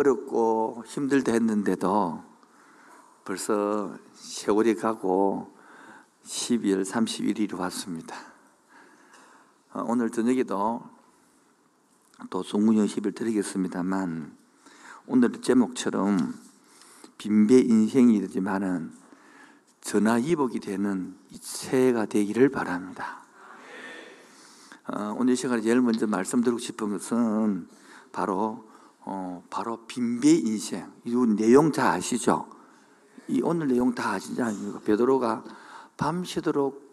어렵고 힘들다 했는데도 벌써 세월이 가고 12월 31일이 왔습니다. 오늘 저녁에도 또 송구영 예배를 드리겠습니다만 오늘 제목처럼 빈배 인생이 되지만은 전화위복이 되는 이 새해가 되기를 바랍니다. 오늘 시간에 제일 먼저 말씀드리고 싶은 것은 바로 빈배 인생. 이 내용 다 아시죠? 이 오늘 내용 다 아시지 않습니까? 베드로가 밤새도록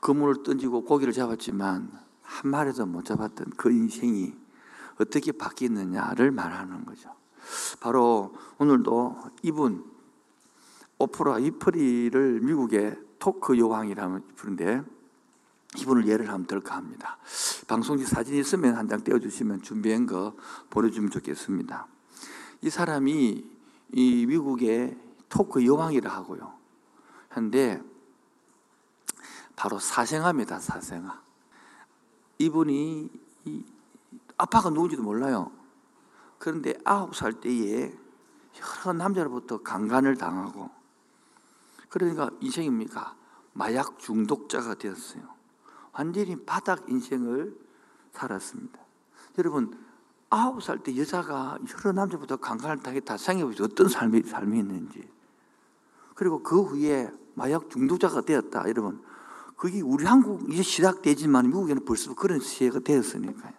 그물을 던지고 고기를 잡았지만 한 마리도 못 잡았던 그 인생이 어떻게 바뀌느냐를 말하는 거죠. 바로 오늘도 이분 오프라 위프리를 미국의 토크 여왕이라고 부르는데 이분을 예를 하면 될까 합니다. 방송지 사진이 있으면 한 장 떼어주시면 준비한 거 보내주면 좋겠습니다. 이 사람이 이 미국의 토크 여왕이라 하고요. 그런데 바로 사생아입니다. 사생아. 이분이 아빠가 누군지도 몰라요. 그런데 9살 때에 여러 남자로부터 강간을 당하고 그러니까 인생입니까? 마약 중독자가 되었어요. 완전히 바닥 인생을 살았습니다. 여러분 9살 때 여자가 여러 남자부터 강간을 당해 다 생각해보세요. 어떤 삶이 있는지. 그리고 그 후에 마약 중독자가 되었다. 여러분 그게 우리 한국 이제 시작되지만 미국에는 벌써 그런 시대가 되었으니까요.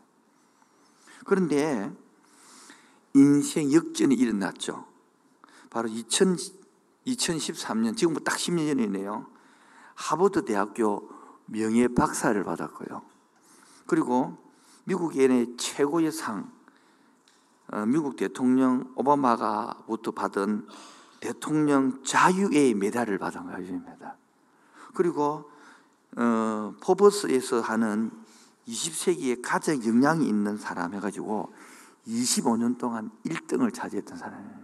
그런데 인생 역전이 일어났죠. 바로 2013년 지금부터 딱 10년 전이네요. 하버드 대학교 명예 박사를 받았고요. 그리고 미국의 최고의 상, 미국 대통령 오바마가부터 받은 대통령 자유의 메달을 받은 거예요. 그리고 포브스에서 하는 20세기에 가장 영향이 있는 사람 해가지고 25년 동안 1등을 차지했던 사람이에요.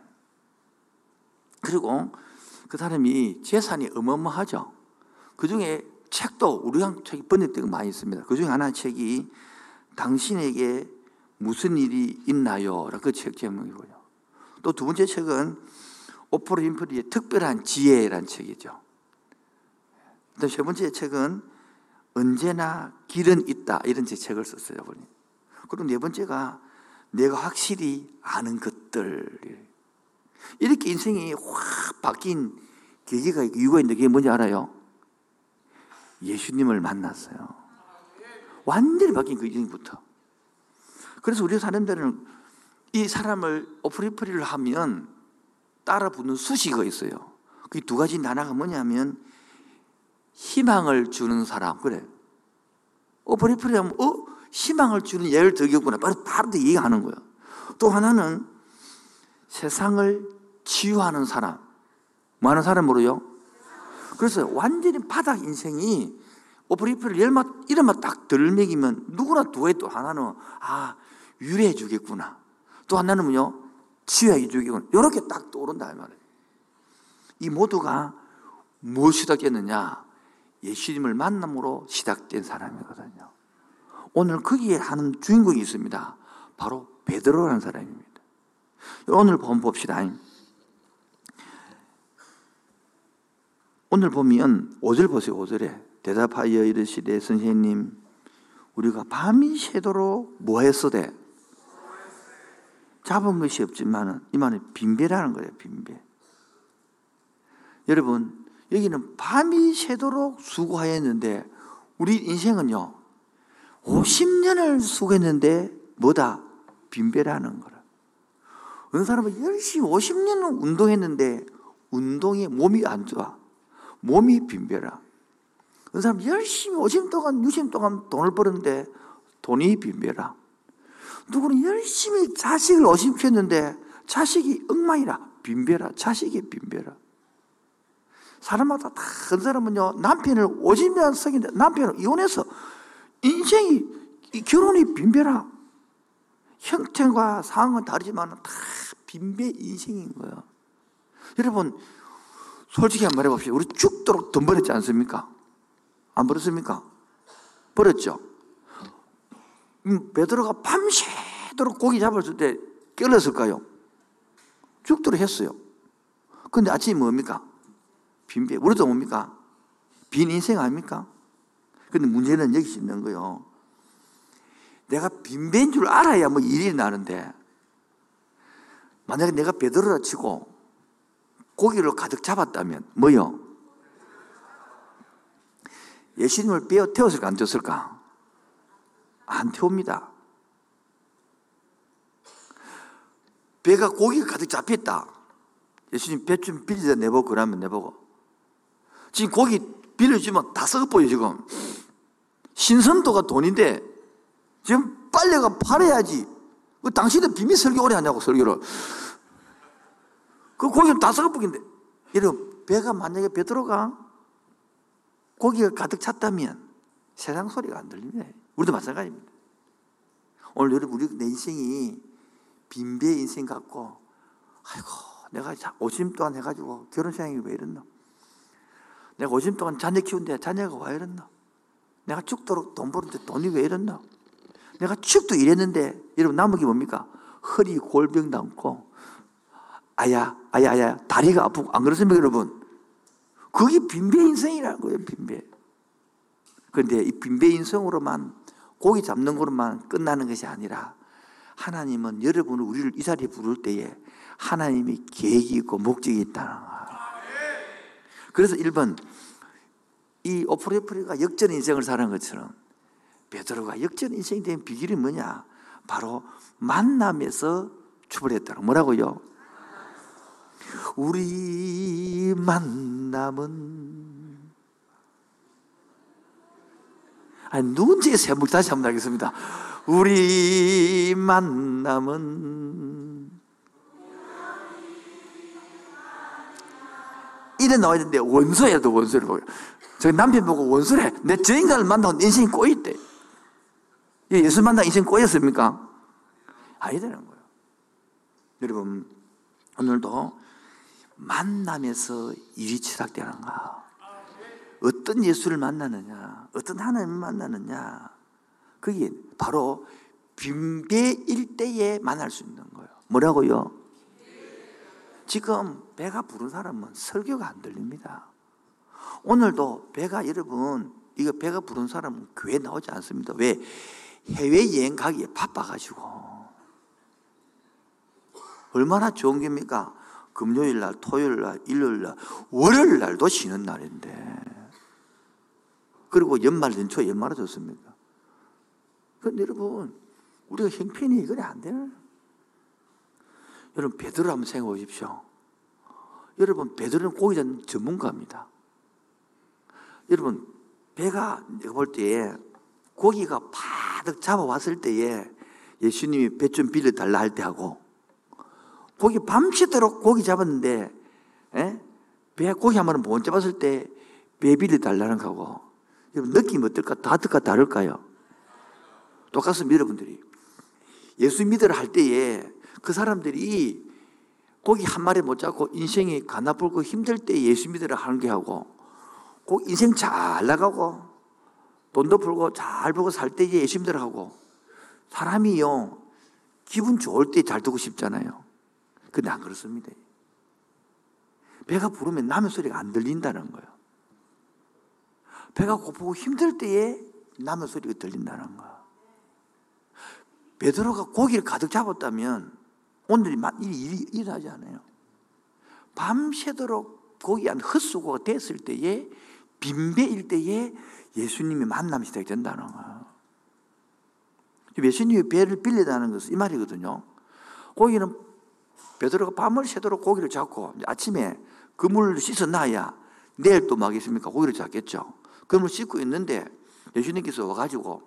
그리고 그 사람이 재산이 어마어마하죠. 그 중에 책도 우리 한국 책이 번역된 거 많이 있습니다. 그 중에 하나 책이 당신에게 무슨 일이 있나요? 그 책 제목이고요. 또 두 번째 책은 오프라 윈프리의 특별한 지혜라는 책이죠. 또 세 번째 책은 언제나 길은 있다 이런 제 책을 썼어요. 그리고 네 번째가 내가 확실히 아는 것들. 이렇게 인생이 확 바뀐 계기가 있고 이유가 있는데 그게 뭔지 알아요? 예수님을 만났어요. 완전히 바뀐 그 인생부터. 그래서 우리 사람들은 이 사람을 오프리프리를 하면 따라 붙는 수식어가 있어요. 그 두 가지 단어가 뭐냐면 희망을 주는 사람. 그래. 오프리프리 하면 희망을 주는 예를 들겠구나. 바로 이해하는 거예요. 또 하나는 세상을 치유하는 사람. 뭐 하는 사람으로요? 그래서 완전히 바닥 인생이 오프리프리 이름만 딱 들먹이면 누구나 두에 또 하나는 유래해 주겠구나. 또 하나는요 치유해 주겠구나. 이렇게 딱 떠오른다 이 말이에요. 이 모두가 무엇이 시작됐느냐? 예수님을 만남으로 시작된 사람이거든요. 오늘 거기에 하는 주인공이 있습니다. 바로 베드로라는 사람입니다. 오늘 보면 봅시다. 오늘 보면 5절 보세요. 5절에 대답하여 이르시되 선생님 우리가 밤이 새도록 뭐 했으되 잡은 것이 없지만 이 말은 빈배라는 거예요. 빈배. 여러분 여기는 밤이 새도록 수고하였는데 우리 인생은요 50년을 수고했는데 뭐다? 빈배라는 거라. 어느 사람은 열심히 50년을 운동했는데 운동에 몸이 안 좋아. 몸이 빈배라. 어느 사람은 열심히 60년 동안 돈을 벌었는데 돈이 빈배라. 누구는 열심히 자식을 오심켰는데 자식이 엉망이라. 빈배라. 자식이 빈배라. 사람마다 다 어느 사람은요 남편을 50년 사귀는데 남편을 이혼해서 인생이 결혼이 빈배라. 형태와 상황은 다르지만 다 빈배 인생인 거예요. 여러분 솔직히 한번 말해봅시다. 우리 죽도록 돈 벌었지 않습니까? 안 벌었습니까? 벌었죠. 베드로가 밤새도록 고기 잡았을 때 깨어났을까요? 죽도록 했어요. 그런데 아침이 뭡니까? 빈배. 우리도 뭡니까? 빈 인생 아닙니까? 그런데 문제는 여기서 있는 거예요. 내가 빈배인 줄 알아야 뭐 일이 나는데, 만약에 내가 베드로라 치고 고기를 가득 잡았다면 뭐요? 예수님을 빼어 태웠을까 안 태웠을까? 안 태웁니다. 배가 고기가 가득 잡혔다. 예수님 배 좀 빌리다 내보고 그러면 내보고. 지금 고기 빌려주면 다 썩어버려 지금. 신선도가 돈인데 지금 빨래가 팔아야지. 당신은 비밀 설교 오래 하냐고 설교를. 그 고기는 다 썩어버린데. 여러분 배가 만약에 베드로가 고기가 가득 찼다면 세상 소리가 안 들립니다. 우리도 마찬가지입니다. 오늘 여러분 우리 내 인생이 빈배 인생 같고, 아이고 내가 50년 동안 해가지고 결혼 생활이 왜 이랬나, 내가 50년 동안 자녀 키운데 자녀가 왜 이랬나, 내가 죽도록 돈 벌었는데 돈이 왜 이랬나, 내가 죽도록 일했는데. 여러분 남은 게 뭡니까? 허리 골병 담고 아야 다리가 아프고. 안 그렇습니까 여러분? 그게 빈배 인생이라는 거예요. 빈배. 그런데 이 빈배 인생으로만, 고기 잡는 것으로만 끝나는 것이 아니라, 하나님은 여러분을 우리를 이 자리에 부를 때에 하나님이 계획이 있고 목적이 있다는 거예요. 그래서 1번, 이 오프레프리가 역전 인생을 사는 것처럼 베드로가 역전 인생이 된 비결이 뭐냐? 바로 만남에서 출발했다는. 뭐라고요? 우리 만남은, 아니 누군지 세목 다시 한번 하겠습니다. 우리 만남은 이래 나와야 되는데 원수야. 또 원수를 보고 저희 남편 보고 원수래. 내 저 인간을 만나고 인생이 꼬였대. 예수 만나 인생 꼬였습니까? 아니라는 거예요. 여러분 오늘도 만남에서 일이 치락되는가. 어떤 예수를 만나느냐, 어떤 하나님을 만나느냐, 그게 바로 빈배일 때에 만날 수 있는 거예요. 뭐라고요? 지금 배가 부른 사람은 설교가 안 들립니다. 오늘도 배가, 여러분 이거 배가 부른 사람은 교회 나오지 않습니다. 왜? 해외여행 가기에 바빠가지고. 얼마나 좋은 겁니까? 금요일날, 토요일날, 일요일날, 월요일날도 쉬는 날인데. 그리고 연말, 연초에 얼마나 좋습니까? 그런데 여러분 우리가 형편이 이건 안 돼요. 여러분 베드로 한번 생각해 보십시오. 여러분 베드로는 고기 잡는 전문가입니다. 여러분 배가, 내가 볼 때에 고기가 바득 잡아왔을 때에 예수님이 배 좀 빌려달라 할 때 하고, 고기 밤새도록 고기 잡았는데, 에? 배 고기 한 마리 못 잡았을 때 배 빌려달라는 거고. 여러분 느낌이 어떨까? 다들까 다를까요? 똑같습니다. 여러분들이 예수 믿으라 할 때에 그 사람들이 고기 한 마리 못 잡고 인생이 가나불고 힘들 때 예수 믿으라 하는 게 하고, 고 인생 잘 나가고 돈도 벌고 잘 벌고 살 때 예수 믿으라 하고. 사람이요 기분 좋을 때 잘 듣고 싶잖아요. 근데 안 그렇습니다. 배가 부르면 남의 소리가 안 들린다는 거예요. 배가 고프고 힘들 때에 남의 소리가 들린다는 거예요. 베드로가 고기를 가득 잡았다면 오늘 일이 일어나지 않아요. 밤새도록 고기 안 헛수고가 됐을 때에, 빈배일 때에 예수님이 만남이 시작된다는 거예요. 예수님이 배를 빌리다는 것은 이 말이거든요. 고기는 베드로가 밤을 새도록 고기를 잡고 아침에 그물을 씻어놔야 내일 또 막겠습니까? 고기를 잡겠죠. 그물을 씻고 있는데 예수님께서 와가지고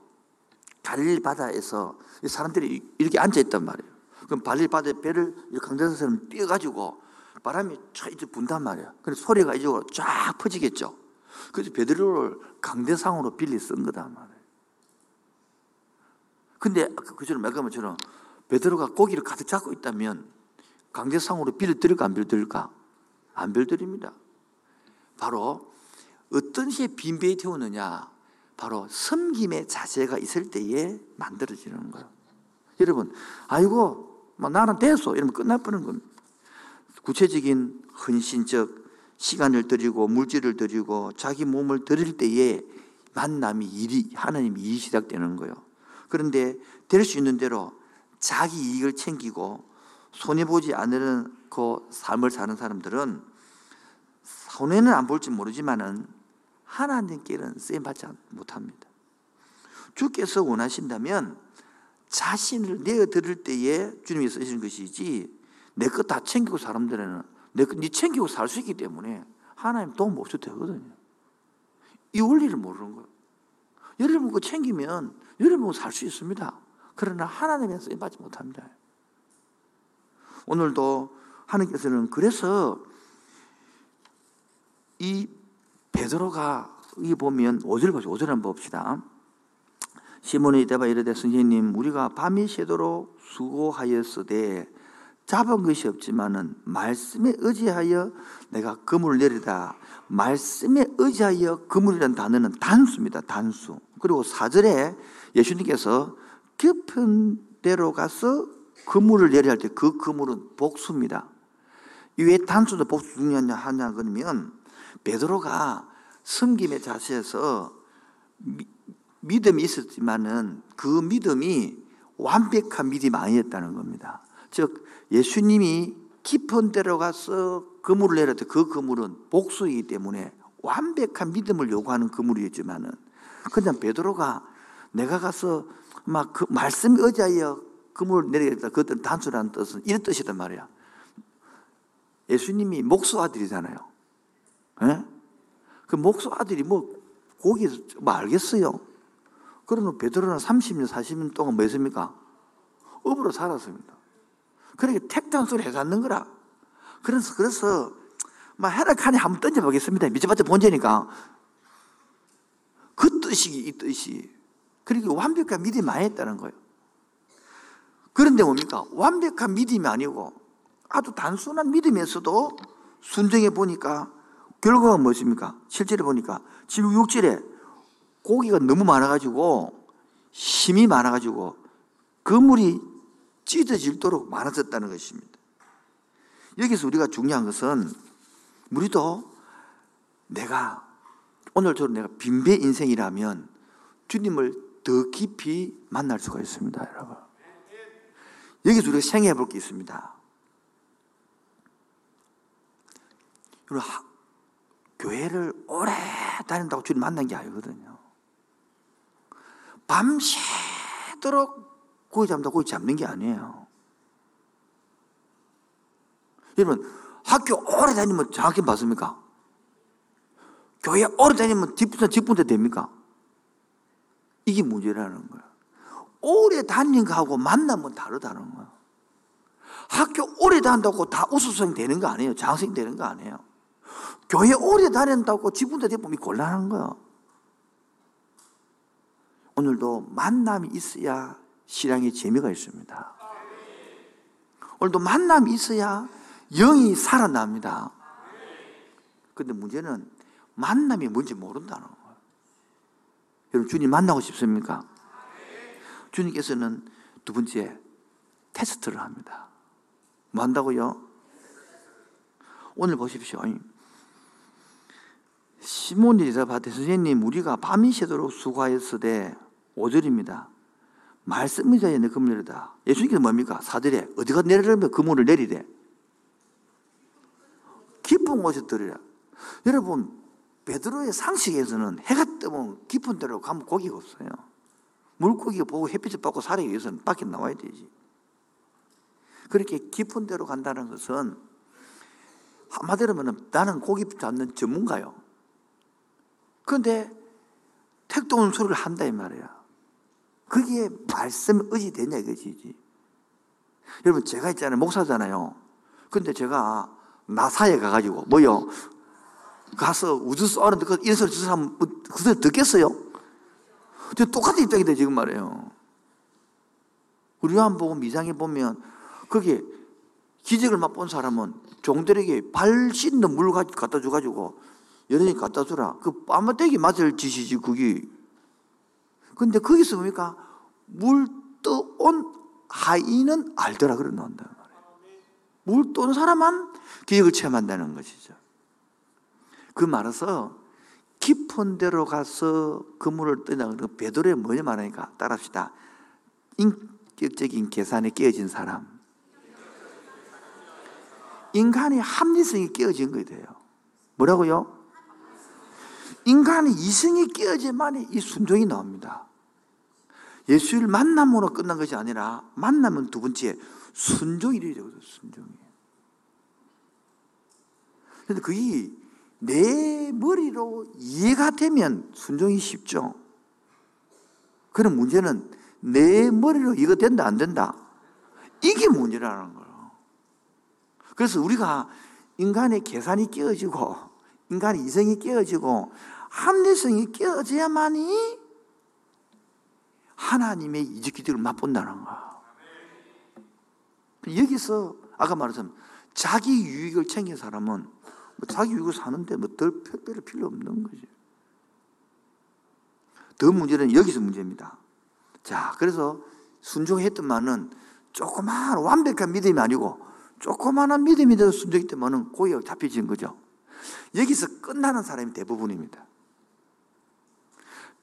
갈릴 바다에서 사람들이 이렇게 앉아있단 말이에요. 그럼 갈릴 바다에 배를 강대사처럼 띄어가지고 바람이 촤 분단 말이에요. 그래서 소리가 이쪽으로 쫙 퍼지겠죠. 그래서 베드로를 강대상으로 빌리 쓴 거단 말이에요. 근데 그처럼 말까만처럼 베드로가 고기를 가득 잡고 있다면 강제상으로 빌어드릴까 안 빌어드릴까? 안 빌어드립니다. 바로 어떤 시에 빈배에 태우느냐, 바로 섬김의 자세가 있을 때에 만들어지는 거예요. 여러분 아이고 뭐 나는 됐어 이러면 끝나버리는 겁니다. 구체적인 헌신적 시간을 드리고 물질을 드리고 자기 몸을 드릴 때에 만남이 하나님 일이 시작되는 거예요. 그런데 될 수 있는 대로 자기 이익을 챙기고 손해보지 않으려고 삶을 사는 사람들은 손해는 안 볼지 모르지만은 하나님께는 쓰임받지 못합니다. 주께서 원하신다면 자신을 내어드릴 때에 주님이 쓰시는 것이지 내 것 다 챙기고 사람들은 내 것 니 챙기고 살 수 있기 때문에 하나님 도움 없어도 되거든요. 이 원리를 모르는 거예요. 여러분 거 챙기면 여러분 살 수 있습니다. 그러나 하나님의 쓰임받지 못합니다. 오늘도 하나님께서는 그래서 이 베드로가 여기 보면 5절 보시죠. 5절 한번 봅시다. 시몬이 대답하 이르되 선생님 우리가 밤이 새도록 수고하였으되 잡은 것이 없지만은 말씀에 의지하여 내가 그물을 내리다. 말씀에 의지하여 그물이라는 단어는 단수입니다. 단수. 그리고 4절에 예수님께서 깊은 데로 가서 그물을 내리할 때 그 그물은 복수입니다. 왜 단수도 복수 중요하냐 하냐 그러면 베드로가 섬김의 자세에서 믿음이 있었지만은 그 믿음이 완벽한 믿음이 아니었다는 겁니다. 즉 예수님이 깊은 데로 가서 그물을 내렸을 때 그 그물은 복수이기 때문에 완벽한 믿음을 요구하는 그물이었지만은 그냥 베드로가 내가 가서 막 그 말씀에 의지하여 그물을 내리겠다. 그것은 단순한 뜻은 이런 뜻이란 말이야. 예수님이 목수 아들이잖아요. 예? 그 목수 아들이 뭐 거기에서 뭐 알겠어요? 그러면 베드로는 30년 40년 동안 뭐 했습니까? 업으로 살았습니다. 그러니까 택단수를 해갖는 거라. 그래서 막 해락하니 한번 던져보겠습니다. 미쳐봤자 본제니까. 그 뜻이 이 뜻이. 그러니까 완벽한 믿음이 아니었다는 거예요. 그런데 뭡니까? 완벽한 믿음이 아니고 아주 단순한 믿음에서도 순종해 보니까 결과는 무엇입니까? 실제로 보니까 지금 6절에 고기가 너무 많아가지고 힘이 많아가지고 그물이 찢어질도록 많아졌다는 것입니다. 여기서 우리가 중요한 것은 우리도 내가 오늘처럼 내가 빈배 인생이라면 주님을 더 깊이 만날 수가 있습니다. 여러분 여기서 우리가 생각해 볼 게 있습니다. 여러분 교회를 오래 다닌다고 주님 만난 게 아니거든요. 밤새도록 고기 잡는다고 고기 잡는 게 아니에요. 여러분 학교 오래 다니면 장학금 받습니까? 교회 오래 다니면 직분대 됩니까? 이게 문제라는 거예요. 오래 다닌 거하고 만나면 다르다는 거예요. 학교 오래 다닌다고 다 우수생 되는 거 아니에요. 장학생 되는 거 아니에요. 교회 오래 다닌다고 직분대 대법이 곤란한 거예요. 오늘도 만남이 있어야 신앙의 재미가 있습니다. 오늘도 만남이 있어야 영이 살아납니다. 그런데 문제는 만남이 뭔지 모른다는 거예요. 여러분 주님 만나고 싶습니까? 주님께서는 두 번째 테스트를 합니다. 뭐 한다고요? 오늘 보십시오. 시몬이 대답하되 선생님 우리가 밤이 새도록 수고하였으되 5절입니다. 말씀이 자에 내 그물을 내리다. 예수님께서 뭡니까? 4절에 어디가 내리려면 그물을 내리래. 깊은 곳에 들이라. 여러분 베드로의 상식에서는 해가 뜨면 깊은 데로 가면 고기가 없어요. 물고기가 보고 햇빛을 받고 살기 위해서는 밖에 나와야 되지. 그렇게 깊은 데로 간다는 것은 한마디로 하면 나는 고기 잡는 전문가요. 그런데 택도 없는 소리를 한다 이 말이야. 그게 말씀에 의지되냐 이것이지. 여러분 제가 있잖아요. 목사잖아요. 그런데 제가 나사에 가가지고 뭐요? 가서 우주 쏘는데 그 이런 소리 저 사람 그 소리 듣겠어요? 저 똑같은 입장인데 지금 말이에요. 우리 요한복음 2장에 보면 거기에 기적을 맛본 사람은 종들에게 발 씻는 물 갖다 줘가지고 여러분이 갖다 주라. 그 빠마떼기 맞을 짓이지 그게. 근데 거기서 뭡니까? 물 떠온 하인은 알더라 그러는단 말이에요. 몰두한 사람만 기적을 체험한다는 것이죠. 그 말에서 깊은 데로 가서 그물을 떠나 베드로의 뭐냐 말하니까 따라합시다. 인격적인 계산에 깨어진 사람. 인간의 합리성이 깨어진 거에 돼요. 뭐라고요? 인간의 이성이 깨어지만 이 순종이 나옵니다. 예수를 만남으로 끝난 것이 아니라 만남은 두 번째 순종이 되거든요. 순종이. 그런데 그게 내 머리로 이해가 되면 순종이 쉽죠. 그런 문제는 내 머리로 이거 된다 안 된다 이게 문제라는 거예요. 그래서 우리가 인간의 계산이 깨어지고 인간의 이성이 깨어지고 합리성이 깨어져야만이 하나님의 이적기적을 맛본다는 거예요. 여기서 아까 말했던 자기 유익을 챙긴 사람은 자기 유익을 사는데 뭐 덜 특별히 필요 없는 거지. 더 문제는 여기서 문제입니다. 자, 그래서 순종했더만은 조그만 완벽한 믿음이 아니고 조그마한 믿음이 돼서 순종했기 때문에 고의가 잡혀진 거죠. 여기서 끝나는 사람이 대부분입니다.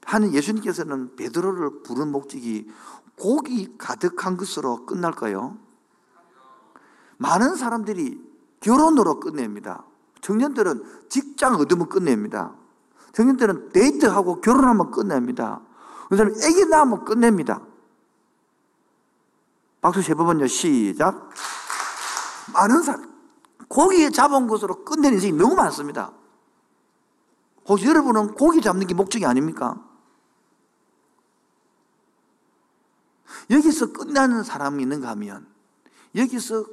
하는 예수님께서는 베드로를 부른 목적이 고기 가득한 것으로 끝날까요? 많은 사람들이 결혼으로 끝냅니다. 청년들은 직장 얻으면 끝냅니다. 청년들은 데이트하고 결혼하면 끝냅니다. 그 사람이 애기 낳으면 끝냅니다. 박수 세 번만요. 시작. 많은 사람, 고기에 잡은 것으로 끝내는 인생이 너무 많습니다. 혹시 여러분은 고기 잡는 게 목적이 아닙니까? 여기서 끝나는 사람이 있는가 하면 여기서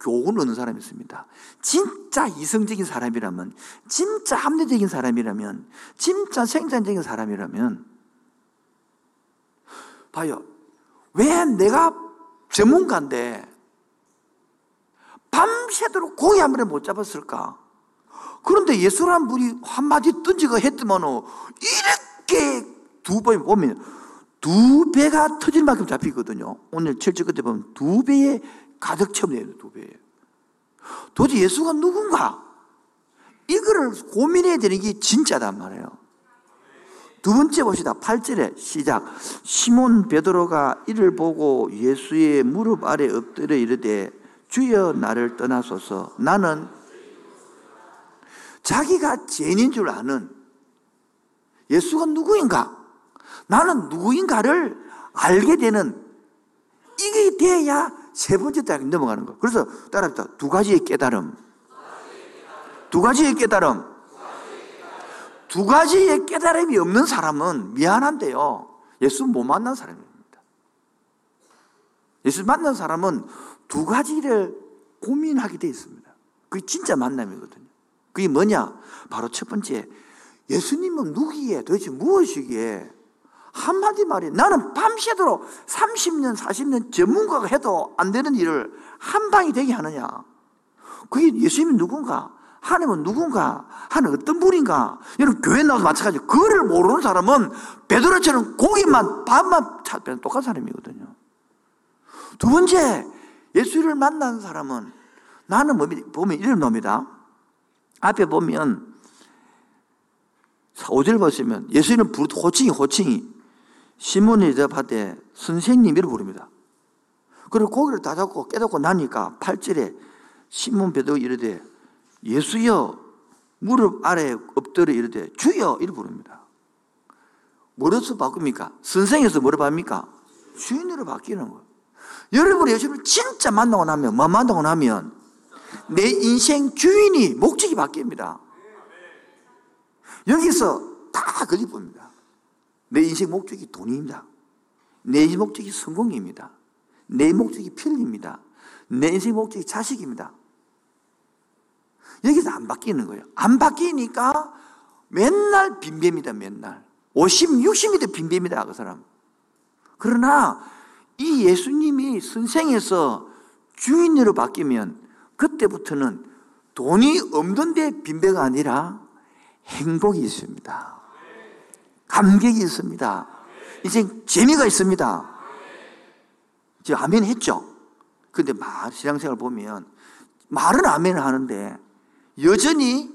교훈을 얻는 사람이 있습니다. 진짜 이성적인 사람이라면, 진짜 합리적인 사람이라면, 진짜 생산적인 사람이라면 봐요. 왜 내가 전문가인데 밤새도록 고기 한 마리 못 잡았을까? 그런데 예수라는 분이 한마디 던지고 했더만 이렇게 두 번이 보면 두 배가 터질 만큼 잡히거든요. 오늘 7절 끝에 보면 두 배에 가득 채우네요. 두 배에. 도대체 예수가 누군가? 이거를 고민해야 되는 게 진짜단 말이에요. 두 번째 봅시다. 8절에 시작. 시몬 베드로가 이를 보고 예수의 무릎 아래 엎드려 이르되 주여 나를 떠나소서. 나는 자기가 죄인인 줄 아는 예수가 누구인가? 나는 누구인가를 알게 되는 이게 돼야 세 번째 단계로 넘어가는 거예요. 그래서 따라합니다. 두 가지의 깨달음. 두 가지의 깨달음. 두 가지의 깨달음이 없는 사람은 미안한데요. 예수 못 만난 사람입니다. 예수 만난 사람은 두 가지를 고민하게 되어 있습니다. 그게 진짜 만남이거든요. 그게 뭐냐? 바로 첫 번째, 예수님은 누구기에 도대체 무엇이기에 한마디 말이 나는 밤새도록 30년 40년 전문가가 해도 안 되는 일을 한 방이 되게 하느냐? 그게 예수님이 누군가? 하나님은 누군가? 하나님 어떤 분인가? 이런 교회 나와서 마찬가지. 그거를 모르는 사람은 베드로처럼 고기만 밥만 찾는 똑같은 사람이거든요. 두 번째, 예수를 만난 사람은 나는 보면 이런 놈이다. 앞에 보면 5절 보시면 예수님은 호칭이 시몬이 대답하되 선생님이라고 부릅니다. 그리고 고기를 다 잡고 깨닫고 나니까 8절에 시몬 베드로가 이르되 예수여 무릎 아래 엎드려 이르되 주여 이를 부릅니다. 뭐로서 바꿉니까? 선생에서 뭐로 바꿉니까? 주인으로 바뀌는 거예요. 여러분이 예수님을 진짜 만나고 나면 내 인생 주인이 목적이 바뀝니다. 여기서 다 걸려봅니다. 내 인생 목적이 돈입니다. 내 인생 목적이 성공입니다. 내 인생 목적이 편리입니다. 내 인생 목적이 자식입니다. 여기서 안 바뀌는 거예요. 안 바뀌니까 맨날 빈뱀이다. 맨날 50, 60이 돼 빈뱀이다 그 사람. 그러나 이 예수님이 선생에서 주인으로 바뀌면 그때부터는 돈이 없는데 빈배가 아니라 행복이 있습니다. 감격이 있습니다. 이제 재미가 있습니다. 지금 아멘 했죠? 그런데 신앙생활 보면 말은 아멘을 하는데 여전히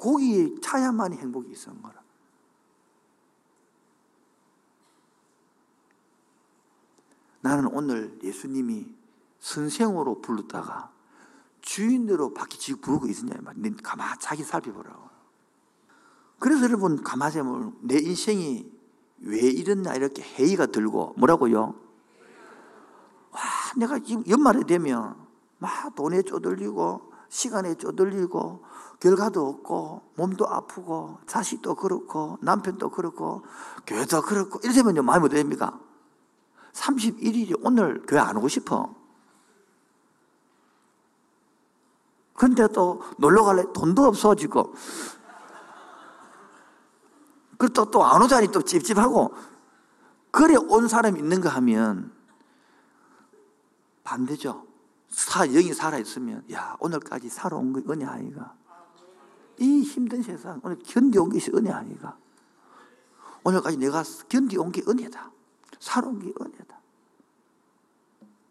거기에 차야만 행복이 있었던 거라. 나는 오늘 예수님이 선생으로 부르다가 주인으로 밖에 지금 부르고 있었냐 말이야. 가만 자기 살펴보라고. 그래서 여러분 가만히 보면 내 인생이 왜 이랬나 이렇게 회의가 들고 뭐라고요? 와, 내가 지금 연말에 되면 막 돈에 쪼들리고 시간에 쪼들리고 결과도 없고 몸도 아프고 자식도 그렇고 남편도 그렇고 교회도 그렇고 이러면 마음이 어떻게 됩니까? 31일이 오늘 교회 안 오고 싶어. 그런데 또 놀러 갈래 돈도 없어지고 그리고 또 안 오자니 또 찝찝하고. 그래 온 사람이 있는가 하면 반대죠. 영이 살아있으면 야 오늘까지 살아온 게 은혜 아이가, 이 힘든 세상 오늘 견디온 것이 은혜 아이가, 오늘까지 내가 견디온 게 은혜다, 살아온 게 은혜다.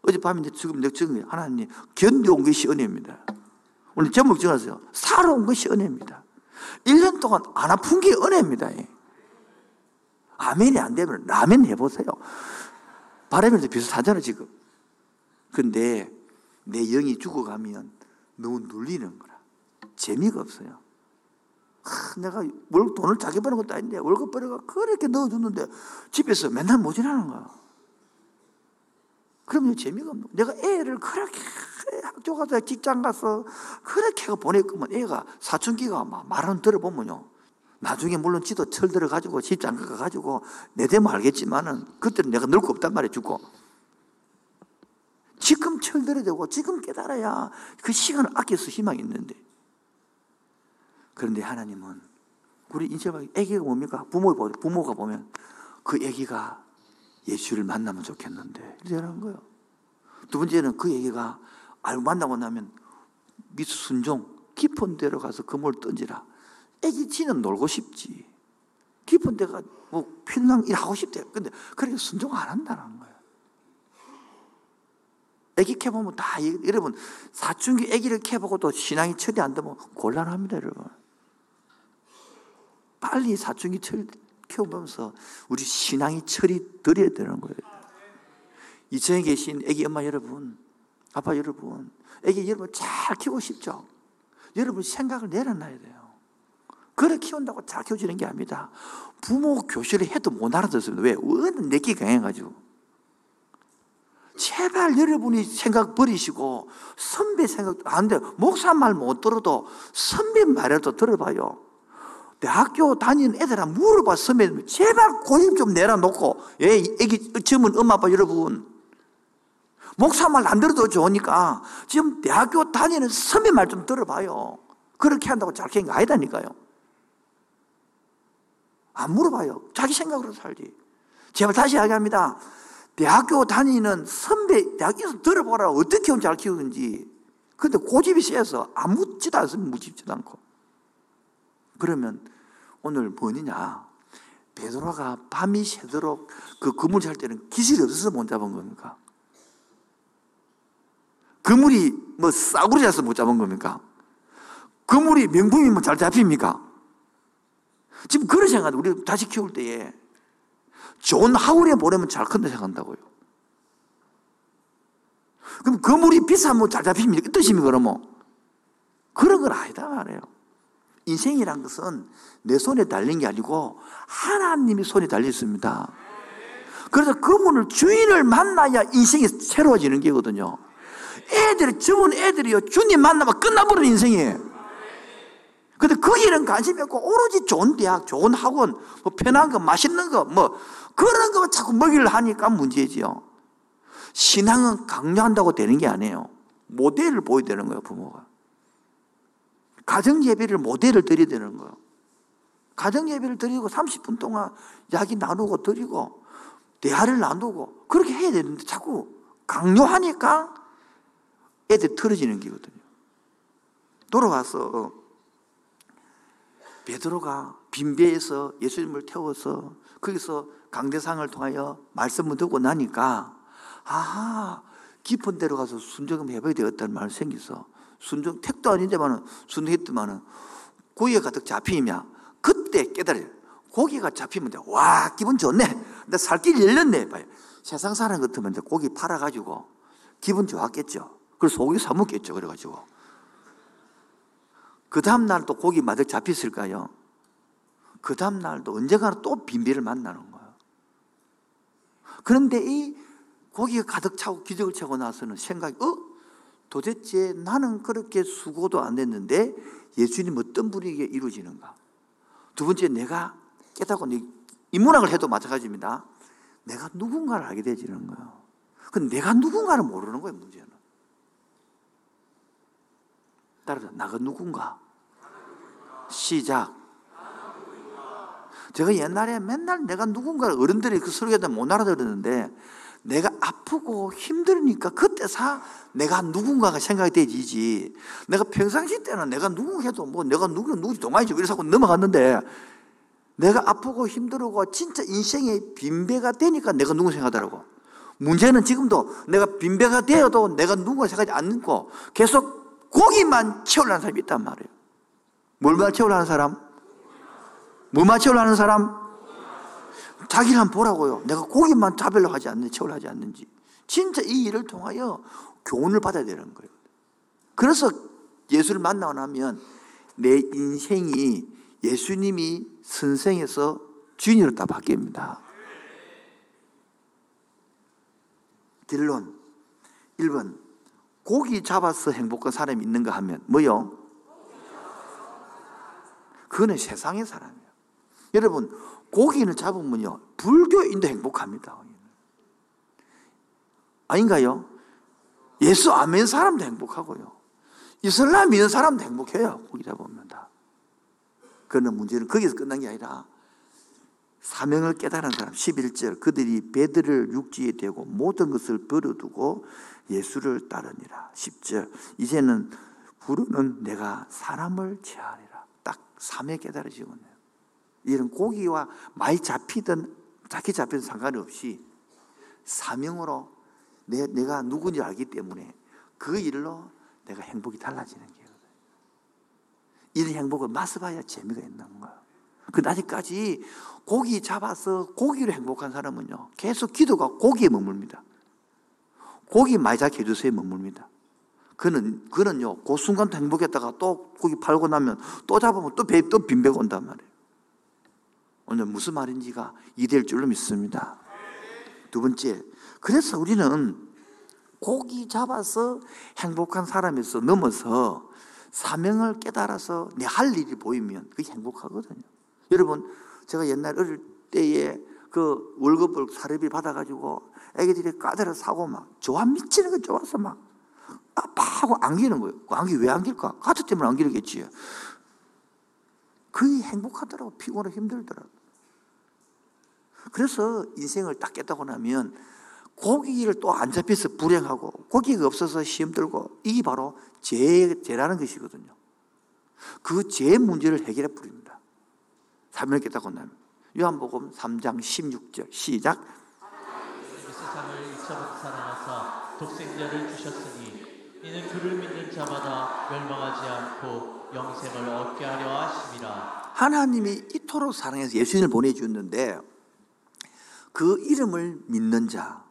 어젯밤에 지금 내가 증언해요. 하나님 견디온 것이 은혜입니다. 오늘 제목 정하세요. 살아온 것이 은혜입니다. 1년 동안 안 아픈 게 은혜입니다. 아멘이 안 되면 라멘 해보세요. 바람이랑 비슷하잖아요 지금. 근데 내 영이 죽어가면 너무 눌리는 거라. 재미가 없어요. 내가 돈을 자기 버는 것도 아닌데 월급 벌어가 그렇게 넣어줬는데 집에서 맨날 모질하는 거야. 그러면 재미가 없는 거야. 내가 애를 그렇게 학교 가서 직장 가서 그렇게 보냈구만. 애가 사춘기가 막 말은 들어보면요. 나중에 물론 지도 철 들어가지고 직장 가가지고 내 되면 알겠지만은 그때는 내가 늙고 없단 말이야 죽고. 지금 철들어야 되고 지금 깨달아야 그 시간을 아껴서 희망이 있는데. 그런데 하나님은 우리 인생에 애기가 뭡니까? 부모가 보면 그 애기가 예수를 만나면 좋겠는데 이러는 거예요. 두 번째는 그 애기가 만나고 나면 미순종 깊은 데로 가서 그물 던지라. 애기 지는 놀고 싶지 깊은 데가 뭐 필랑 일하고 싶대요. 근데 그렇게 순종 안 한다는 거예요. 애기 캐보면 다, 여러분, 사춘기 애기를 캐보고 또 신앙이 처리 안 되면 곤란합니다, 여러분. 빨리 사춘기 처리 캐보면서 우리 신앙이 처리 드려야 되는 거예요. 이 전에 계신 애기 엄마 여러분, 아빠 여러분, 애기 여러분 잘 키우고 싶죠? 여러분 생각을 내려놔야 돼요. 그래 키운다고 잘 키워지는 게 아닙니다. 부모 교실을 해도 못 알아듣습니다. 왜? 워낙 내기 강해가지고. 제발 여러분이 생각 버리시고 선배 생각도 안 돼요. 목사 말 못 들어도 선배 말이라도 들어봐요. 대학교 다니는 애들한테 물어봐. 선배님 제발 고집 좀 내려놓고. 예, 애기 젊은 엄마 아빠 여러분 목사 말 안 들어도 좋으니까 지금 대학교 다니는 선배 말 좀 들어봐요. 그렇게 한다고 잘 키운 거 아니다니까요. 안 물어봐요. 자기 생각으로 살지. 제발 다시 이야기합니다. 대학교 다니는 선배, 대학에서 들어보라. 어떻게 하면 잘 키우는지. 근데 고집이 세서 안 묻지도 않습니다. 묻지도 않고. 그러면 오늘 뭐냐. 베드로가 밤이 새도록 그 그물 잘 때는 기술이 없어서 못 잡은 겁니까? 그물이 뭐 싸구려 자서 못 잡은 겁니까? 그물이 명품이 뭐 잘 잡힙니까? 지금 그런 생각을 우리 다시 키울 때에 좋은 하울에 보내면 잘 큰다 생각한다고요. 그럼 그물이 비싸면 잘 잡힙니다. 이 뜻입니까? 그러면 그런 건 아니다 말이에요. 인생이란 것은 내 손에 달린 게 아니고 하나님이 손에 달려 있습니다. 그래서 그분을 주인을 만나야 인생이 새로워지는 게거든요. 애들이 젊은 애들이요 주님 만나면 끝나버린 인생이에요. 근데 거기는 관심이 없고 오로지 좋은 대학, 좋은 학원, 뭐 편한 거, 맛있는 거, 뭐 그런 거 자꾸 먹이려 하니까 문제지요. 신앙은 강요한다고 되는 게 아니에요. 모델을 보여야 되는 거예요, 부모가. 가정 예배를 모델을 드려야 되는 거예요. 가정 예배를 드리고 30분 동안 이야기 나누고 드리고 대화를 나누고 그렇게 해야 되는데 자꾸 강요하니까 애들 틀어지는 거거든요. 돌아와서 베드로가 빈배에서 예수님을 태워서 거기서 강대상을 통하여 말씀을 듣고 나니까 아하 깊은 데로 가서 순정 해봐야 되었다는 말이 생겼어. 순정, 택도 아닌데만 순정했더만은 고기가 가득 잡히면 그때 깨달아요. 고기가 잡히면 돼. 와, 기분 좋네. 나 살 길이 열렸네. 봐요. 세상 사람 같으면 고기 팔아가지고 기분 좋았겠죠. 그래서 고기 사먹겠죠. 그래가지고. 그 다음날 또 고기 마득 잡혔을까요? 그 다음날 또 언젠가는 또 빈비를 만나는 거예요. 그런데 이 고기가 가득 차고 기적을 차고 나서는 생각이, 도대체 나는 그렇게 수고도 안 했는데 예수님 어떤 분에게 이루어지는가? 두 번째, 내가 깨닫고, 인문학을 해도 마찬가지입니다. 내가 누군가를 알게 되지는 거예요. 근데 내가 누군가를 모르는 거예요, 문제는. 따라서, 나가 누군가. 시작. 제가 옛날에 맨날 내가 누군가를, 어른들이 그 소리에다 못 알아들었는데, 내가 아프고 힘들으니까 그때사 내가 누군가가 생각이 되지. 내가 평상시 때는 내가 누군가 해도 뭐 내가 누구지 동아리지 이래서 넘어갔는데, 내가 아프고 힘들고 진짜 인생의 빈배가 되니까 내가 누군가 생각하더라고. 문제는 지금도 내가 빈배가 되어도 내가 누군가 생각하지 않고 계속 고기만 채우려는 사람이 있단 말이에요. 뭘만 채우려는 사람? 뭐만 채우려는 사람? 자기를 한번 보라고요. 내가 고기만 잡으려고 하지 않는지, 채우려고 하지 않는지. 진짜 이 일을 통하여 교훈을 받아야 되는 거예요. 그래서 예수를 만나고 나면 내 인생이 예수님이 선생에서 주인으로 다 바뀝니다. 결론 1번, 고기 잡아서 행복한 사람이 있는가 하면 뭐요? 그거는 세상의 사람이에요. 여러분, 고기를 잡으면요, 불교인도 행복합니다. 아닌가요? 예수 안 믿는 사람도 행복하고요, 이슬람 믿는 사람도 행복해요. 고기 잡으면 다. 그러나 문제는 거기서 끝난 게 아니라 사명을 깨달은 사람. 11절, 그들이 배들을 육지에 대고 모든 것을 버려두고 예수를 따르니라. 10절, 이제는 후로는 내가 사람을 제하리라. 딱 3회 깨달아지거든요. 이런 고기와 많이 잡히든 작게 잡히든 상관없이 사명으로 내가 누군지 알기 때문에 그 일로 내가 행복이 달라지는 거예요. 이런 행복을 맛을 봐야 재미가 있는 거예요. 근데 아직까지 고기 잡아서 고기로 행복한 사람은요, 계속 기도가 고기에 머뭅니다. 고기 많이 잡게 해주세요 머뭅니다. 그는요, 그 순간도 행복했다가 또 고기 팔고 나면 또 잡으면 또 빈배가 온단 말이에요. 오늘 무슨 말인지가 이해될 줄로 믿습니다. 두 번째, 그래서 우리는 고기 잡아서 행복한 사람에서 넘어서 사명을 깨달아서 내 할 일이 보이면 그게 행복하거든요. 여러분, 제가 옛날 어릴 때에 그 월급을 사례비 받아가지고 애기들이 까다로 사고 막 좋아 미치는 거 좋아서 막 아파하고 안기는 거예요. 안기 왜 안길까? 가족 때문에 안기겠지. 그게 행복하더라고. 피곤하고 힘들더라고. 그래서 인생을 딱 깨닫고 나면 고기를 또 안 잡혀서 불행하고 고기가 없어서 힘들고, 이게 바로 죄라는 것이거든요. 그 죄 문제를 해결해 버립니다. 사명을 깨닫고 나면. 요한복음 3장 16절 시작. 세상을 일차부터 사랑하사 독생자를 주셨으니 이는 그를 믿는 자마다 멸망하지 않고 영생을 얻게 하려 하심이라. 하나님이 이토록 사랑해서 예수님을 보내주었는데 그 이름을 믿는 자,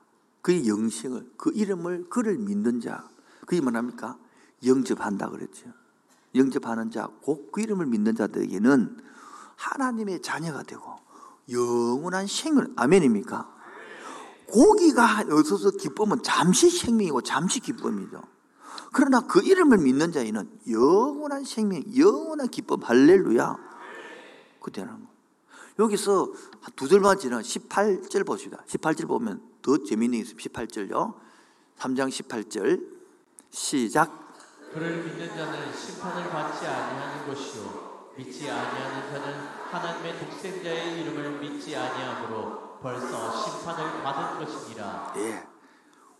그의 영생을, 그 이름을, 그를 믿는 자, 그게 뭐랍니까? 영접한다 그랬죠. 영접하는 자, 곧 그 이름을 믿는 자들에게는 하나님의 자녀가 되고 영원한 생명. 아멘입니까? 고기가 없어서 기쁨은 잠시 생명이고 잠시 기쁨이죠. 그러나 그 이름을 믿는 자에는 영원한 생명, 영원한 기쁨, 할렐루야. 그 되는 거. 여기서 두 절만 지나 18절 봅시다. 18절 보면 더 재미있는 게 있습니다. 18절요. 3장 18절 시작. 그를 믿는 자는 심판을 받지 아니하는 것이요, 믿지 아니하는 자는 하나님의 독생자의 이름을 믿지 아니함으로 벌써 심판을 받은 것이니라. 예.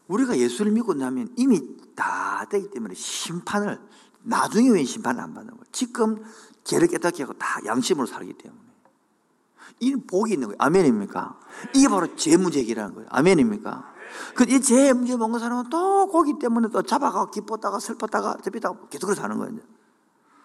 우리가 예수를 믿고 나면 이미 다 되기 때문에 심판을, 나중에 왜 심판을 안 받는 거예요? 지금 죄를 깨닫게 하고 다 양심으로 살기 때문에. 이 복이 있는 거예요. 아멘입니까? 이게 바로 죄 문제 해결하는 거예요. 아멘입니까? 이 죄의 문제 먹은 사람은 또 고기 때문에 또 잡아가고 기뻤다가 슬펐다가 잡히다가 계속 그렇게 사는 거예요.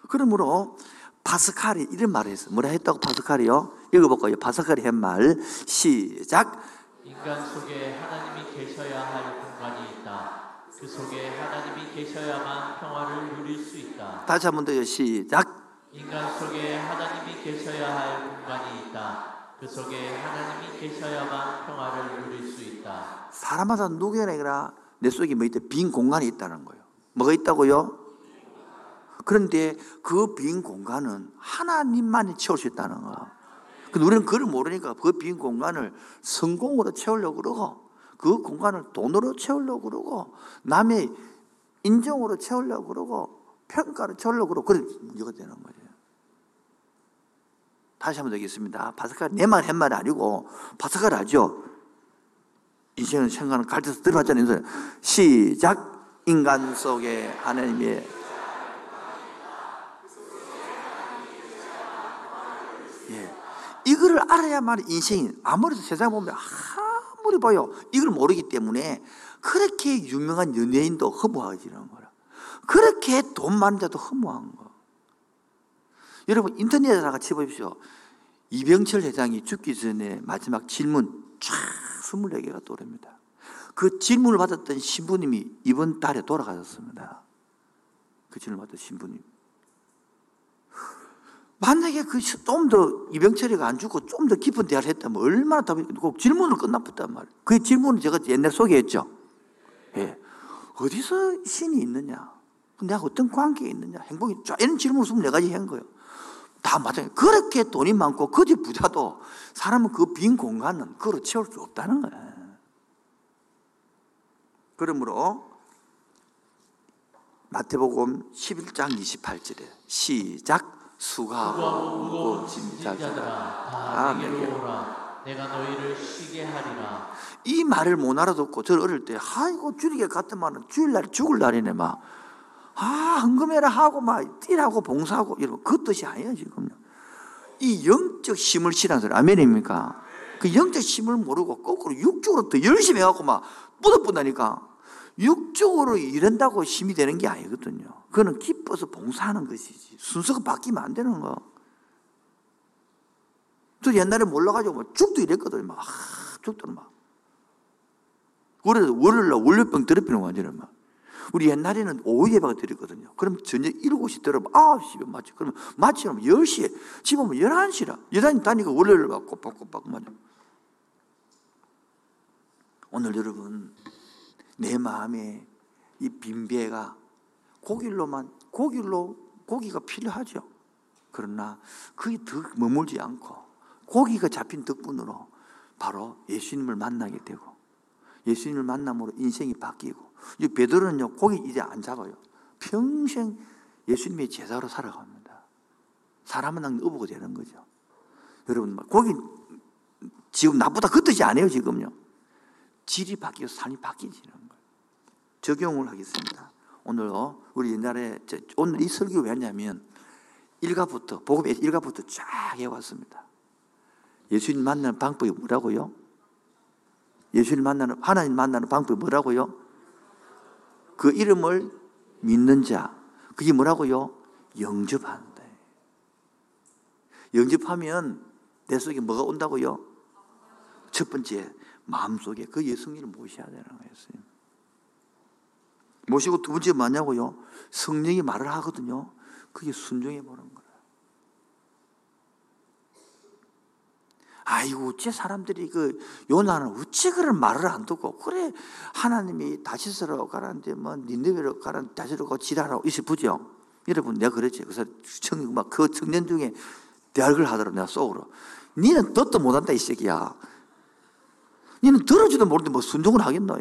그러므로 파스칼이 이런 말을 했어요. 뭐라 했다고 파스칼이요? 읽어볼까요? 파스칼이 한 말 시작. 인간 속에 하나님이 계셔야 할 공간이 있다. 그 속에 하나님이 계셔야만 평화를 누릴 수 있다. 다시 한 번 더요. 시작. 인간 속에 하나님이 계셔야 할 공간이 있다. 그 속에 하나님이 계셔야만 평화를 누릴 수 있다. 사람마다 누구나 내 속에 뭐 있다? 빈 공간이 있다는 거예요. 뭐가 있다고요? 그런데 그 빈 공간은 하나님만이 채울 수 있다는 거예요. 근데 우리는 그걸 모르니까 그 빈 공간을 성공으로 채우려고 그러고, 그 공간을 돈으로 채우려고 그러고, 남의 인정으로 채우려고 그러고, 평가를 채우려고 그러고, 그런 문제가 되는 거예요. 다시 한번 얘기했습니다. 파스칼 내 말 한 말이 아니고 파스칼 알죠? 인생은 생각하는 갈대에서 들어봤잖아요. 시작. 인간 속에 하나님의 이거를 알아야만 인생이, 아무리 세상 보면 아무리 봐요 이걸 모르기 때문에 그렇게 유명한 연예인도 허무해지는 거라, 그렇게 돈 많은 자도 허무한 거. 여러분 인터넷에 나가 쳐보십시오. 이병철 회장이 죽기 전에 마지막 질문 쫙 24개가 떠오릅니다. 그 질문을 받았던 신부님이 이번 달에 돌아가셨습니다. 그 질문을 받았던 신부님, 만약에 그 좀 더 이병철이가 안 죽고 좀 더 깊은 대화를 했다면 얼마나 답이 질문으로 끝났단 말이에요. 그 질문을 제가 옛날에 소개했죠. 예. 어디서 신이 있느냐, 내가 어떤 관계에 있느냐, 행복이, 이런 질문을 24가지 한 거예요. 다 맞아요. 그렇게 돈이 많고 거지 부자도 사람은 그 빈 공간은 그걸 채울 수 없다는 거예요. 그러므로 마태복음 11장 28절에 시작. 수고하고 무거운 짐진 자들아 다 내게로 오라, 내가 너희를 쉬게 하리라. 이 말을 못 알아듣고, 저는 어릴 때 아이고 주일에 같은 말은 주일날 죽을 날이네 막, 아 헌금해라 하고 막 띠라고 봉사하고, 여러분 그 뜻이 아니에요. 지금 이 영적 힘을 실한 소리 아멘입니까? 그 영적 힘을 모르고 거꾸로 육적으로 더 열심히 해갖고 막 뿌듯뿌다니까, 육적으로 일한다고 힘이 되는 게 아니거든요. 그거는 기뻐서 봉사하는 것이지 순서가 바뀌면 안 되는 거. 저 옛날에 몰라가지고 막 죽도 이랬거든요. 막 죽도 막 월요일날 월요병 드럽히는 거 완전히 막. 우리 옛날에는 오후 예배가 드렸거든요. 그럼 저녁 7시 들어오면 9시에 마치, 그러면 마치면 10시에, 집 오면 11시라. 여단이 다니까 월요일을 막 꼬박꼬박 맞아. 오늘 여러분 내 마음에 이 빈배가 고기가 필요하죠. 그러나 그게 더 머물지 않고 고기가 잡힌 덕분으로 바로 예수님을 만나게 되고, 예수님을 만남으로 인생이 바뀌고, 이 베드로는요 고기 이제 안 잡아요. 평생 예수님의 제자로 살아갑니다. 사람은 항상 어부가 되는 거죠. 여러분 고기 지금 나쁘다 그 뜻이 아니에요. 지금요 질이 바뀌어서 삶이 바뀌지는 거예요. 적용을 하겠습니다. 오늘 우리 옛날에 오늘 이 설교 왜 했냐면 복음의 1가부터 쫙 해왔습니다. 예수님 만나는 방법이 뭐라고요? 하나님 만나는 방법이 뭐라고요? 그 이름을 믿는 자, 그게 뭐라고요? 영접한다. 영접하면 내 속에 뭐가 온다고요? 첫 번째, 마음속에 그 예수님을 모셔야 되는 거예요. 모시고 두 번째 뭐냐고요? 성령이 말을 하거든요. 그게 순종해 보는 거예요. 아이고 어째 사람들이 그 요나는 어째 그런 말을 안 듣고, 그래 하나님이 다시스로 가라는데 뭐 니느웨로 가라는데 다시스로 가고 지랄하고 이슬 부죠. 여러분 내가 그랬지. 그래서 그 청년 중에 대학을 하더라고. 내가 속으로 니는 듣도 못한다 이 새끼야. 니는 들어지도 모르는데 뭐 순종을 하겠노.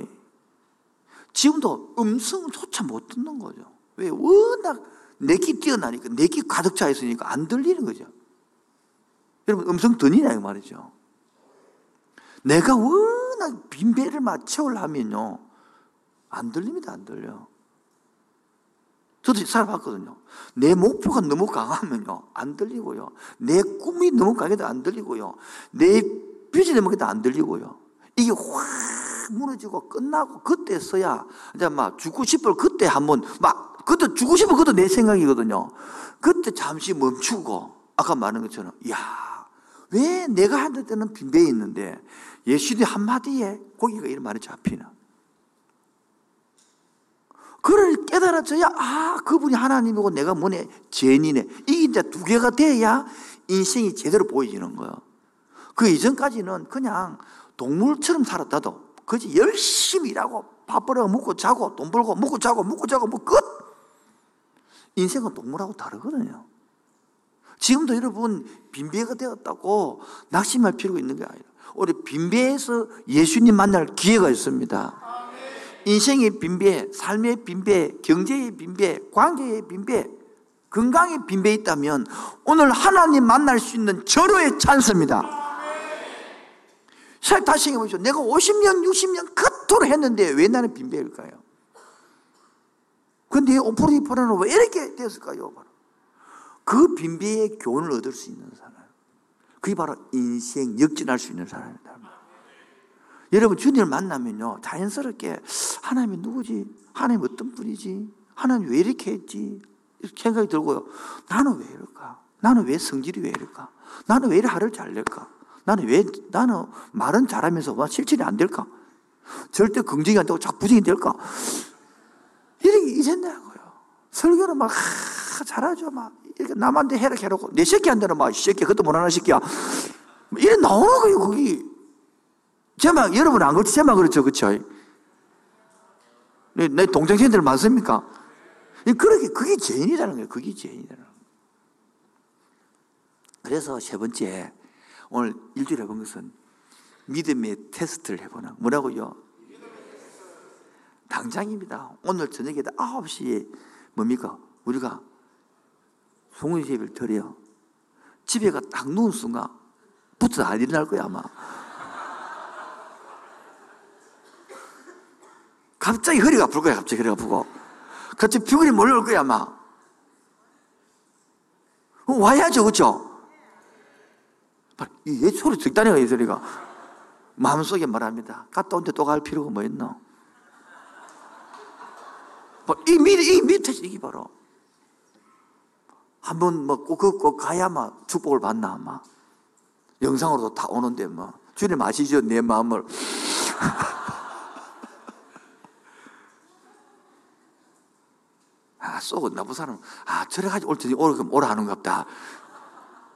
지금도 음성조차 못 듣는 거죠. 왜? 워낙 내 귀 뛰어나니까, 내 귀 가득 차 있으니까 안 들리는 거죠. 여러분 음성 듣느냐 이 말이죠. 내가 워낙 빈배를 채우려면요 안 들립니다. 안 들려. 저도 살아봤거든요. 내 목표가 너무 강하면요 안 들리고요, 내 꿈이 너무 강해도 안 들리고요, 내 빚이 너무 강해도 안 들리고요, 이게 확 다 무너지고 끝나고 그때서야 이제 막 죽고 싶을 그때 한번 막 그때 죽고 싶은 것도 내 생각이거든요. 그때 잠시 멈추고 아까 말한 것처럼 이야 왜 내가 한 때는 빈배에 있는데 예수님 한마디에 고기가 이런 말에 잡히나. 그를 깨달아져야 아 그분이 하나님이고 내가 뭐네 죄인이네. 이게 이제 두 개가 돼야 인생이 제대로 보여지는 거예요. 그 이전까지는 그냥 동물처럼 살았다도 그저 열심히 일하고 밥 벌어 먹고 자고 돈 벌고 먹고 자고 먹고 자고 뭐 끝. 인생은 동물하고 다르거든요. 지금도 여러분 빈배가 되었다고 낙심할 필요가 있는 게 아니라 우리 빈배에서 예수님 만날 기회가 있습니다. 인생의 빈배, 삶의 빈배, 경제의 빈배, 관계의 빈배, 건강의 빈배에 있다면 오늘 하나님 만날 수 있는 절호의 찬스입니다. 다시 생각해보십시오. 내가 50년, 60년 그토록 했는데 왜 나는 빈배일까요? 그런데 5%, 2%는 왜 이렇게 됐을까요? 그 빈배의 교훈을 얻을 수 있는 사람. 그게 바로 인생 역전할 수 있는 사람입니다. 여러분 주님을 만나면요 자연스럽게 하나님이 누구지? 하나님 어떤 분이지? 하나님 왜 이렇게 했지? 이렇게 생각이 들고요. 나는 왜 이럴까? 나는 왜 성질이 왜 이럴까? 나는 왜 이렇게 화를 잘 낼까? 나는 말은 잘하면서 와 실천이 안 될까? 절대 긍정이 안 되고 부정이 될까? 이런 게 이젠다고요. 설교는 막 잘하죠 막 이렇게 남한테 해라해라고 내 새끼한테는 막 새끼 그것도 못하는 새끼야 이래 나오는 거예요 거기. 제만 여러분 안 그렇지? 제만 그렇죠? 그렇죠? 내 동생들 많습니까? 그렇게 그게 죄인이라는 거예요. 그게 죄인이라는 거예요. 그래서 세 번째 오늘 일주일에 해본 것은 믿음의 테스트를 해보나. 뭐라고요? 당장입니다. 오늘 저녁에 9시에 뭡니까? 우리가 송은 예배를 드려요. 집에 가 딱 누운 순간 붙어 안 일어날 거야 아마. 갑자기 허리가 아플 거야, 갑자기 허리가 아프고. 갑자기 피곤이 몰려올 거야, 아마. 와야죠, 그쵸? 이 소리 적다니까, 이 소리가. 마음속에 말합니다. 갔다 온데 또 갈 필요가 뭐 있노? 이 밑에, 이게 바로. 한 번 뭐 꼭 가야 막 축복을 받나, 아마. 영상으로도 다 오는데, 뭐. 주님 아시죠? 내 마음을. 쏘고 나쁜 사람은 저래가지 올 테니 오라 하는가 보다.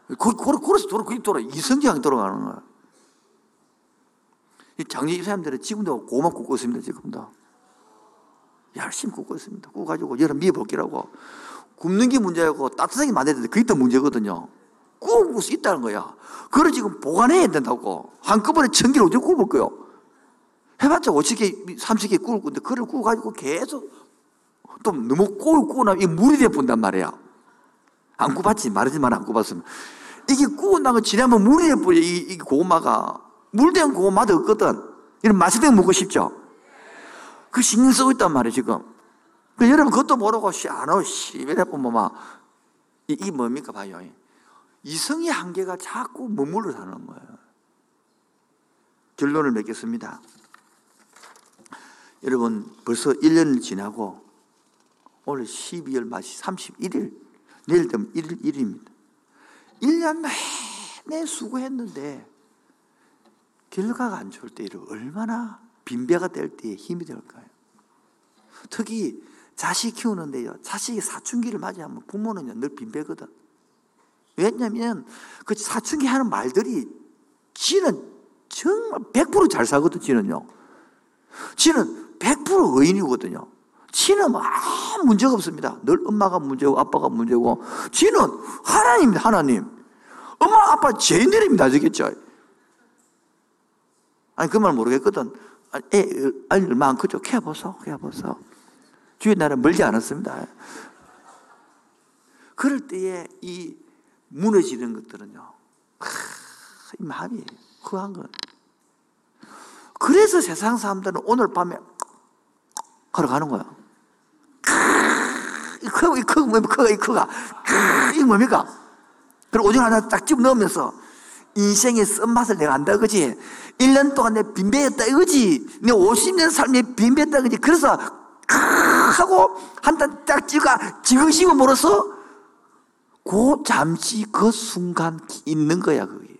그래서 돌아 이성지향이 돌아가는 거야. 장례 집사님들은 지금도 고맙고 굽고 있습니다. 지금도 열심히 굽고 있습니다. 굽고 가지고 여름 미어볼기라고 굽는 게 문제고 따뜻하게 만들어야 되는데 그게 더 문제거든요. 굽을 수 있다는 거야. 그걸 지금 보관해야 된다고. 한꺼번에 1000개를 어떻게 굽을 거요? 해봤자 50개 30개 굽을 건데 그걸 굽고 가지고 계속 또 너무 꼬고 나면 이게 물이 돼본단 말이야. 안 굽었지 말하지 마라. 안 굽었으면 이게 구워 나고 지나면 물이 돼버려. 이 고구마가 물된 고구마도 없거든. 이런 맛있는 거 먹고 싶죠. 그 신경 쓰고 있단 말이야 지금. 그러니까 여러분 그것도 모르고 이래 보면 막 이게 뭡니까 봐요. 이성의 한계가 자꾸 머물러 사는 거예요. 결론을 맺겠습니다. 여러분 벌써 1년을 지나고 오늘 12월 말이 31일, 내일 되면 1일입니다. 1년 내내 수고했는데 결과가 안 좋을 때 얼마나 빈배가 될 때에 힘이 될까요? 특히 자식 키우는데요. 자식이 사춘기를 맞이하면 부모는 늘 빈배거든. 왜냐하면 그 사춘기 하는 말들이 지는 정말 100% 잘 사거든. 지는 100% 의인이거든요. 지는 아무 문제가 없습니다. 늘 엄마가 문제고 아빠가 문제고 지는 하나님입니다. 하나님. 엄마 아빠 죄인들입니다. 아시겠죠? 아니 그 말 모르겠거든. 아니 얼마 안 크죠? 캐보소. 주의 나라 멀지 않았습니다. 그럴 때에 이 무너지는 것들은요. 이 마음이 허한 것. 그래서 세상 사람들은 오늘 밤에 걸어가는 거야. 이 뭡니까? 그리고 오징어 하나 딱 집어넣으면서 인생의 쓴맛을 내가 안다, 그지? 1년 동안 내 빈배했다, 그지? 내 50년 삶에 빈배했다, 그지? 그래서 하고 한탄 딱 찍어 지그시고 멀어서 그 잠시 그 순간 있는 거야, 그게.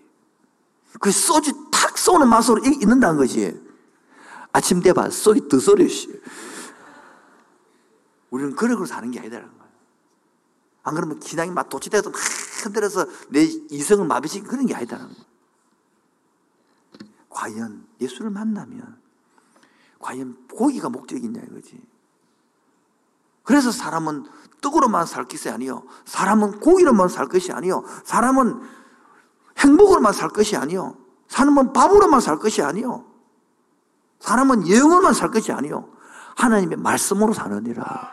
그 소주 탁 쏘는 맛으로 있는다는 거지. 아침 돼봐, 소리 더 소리. 우리는 그런 걸로 사는 게 아니라는 거야. 안 그러면 기량이 막 도취돼서 막 흔들어서 내 이성을 마비시킨 그런 게 아니라는 거야. 과연 예수를 만나면 과연 고기가 목적이냐 이거지. 그래서 사람은 떡으로만 살 것이 아니요, 사람은 고기로만 살 것이 아니요, 사람은 행복으로만 살 것이 아니요, 사람은 밥으로만 살 것이 아니요, 사람은 영으로만 살 것이 아니요, 하나님의 말씀으로 사느니라,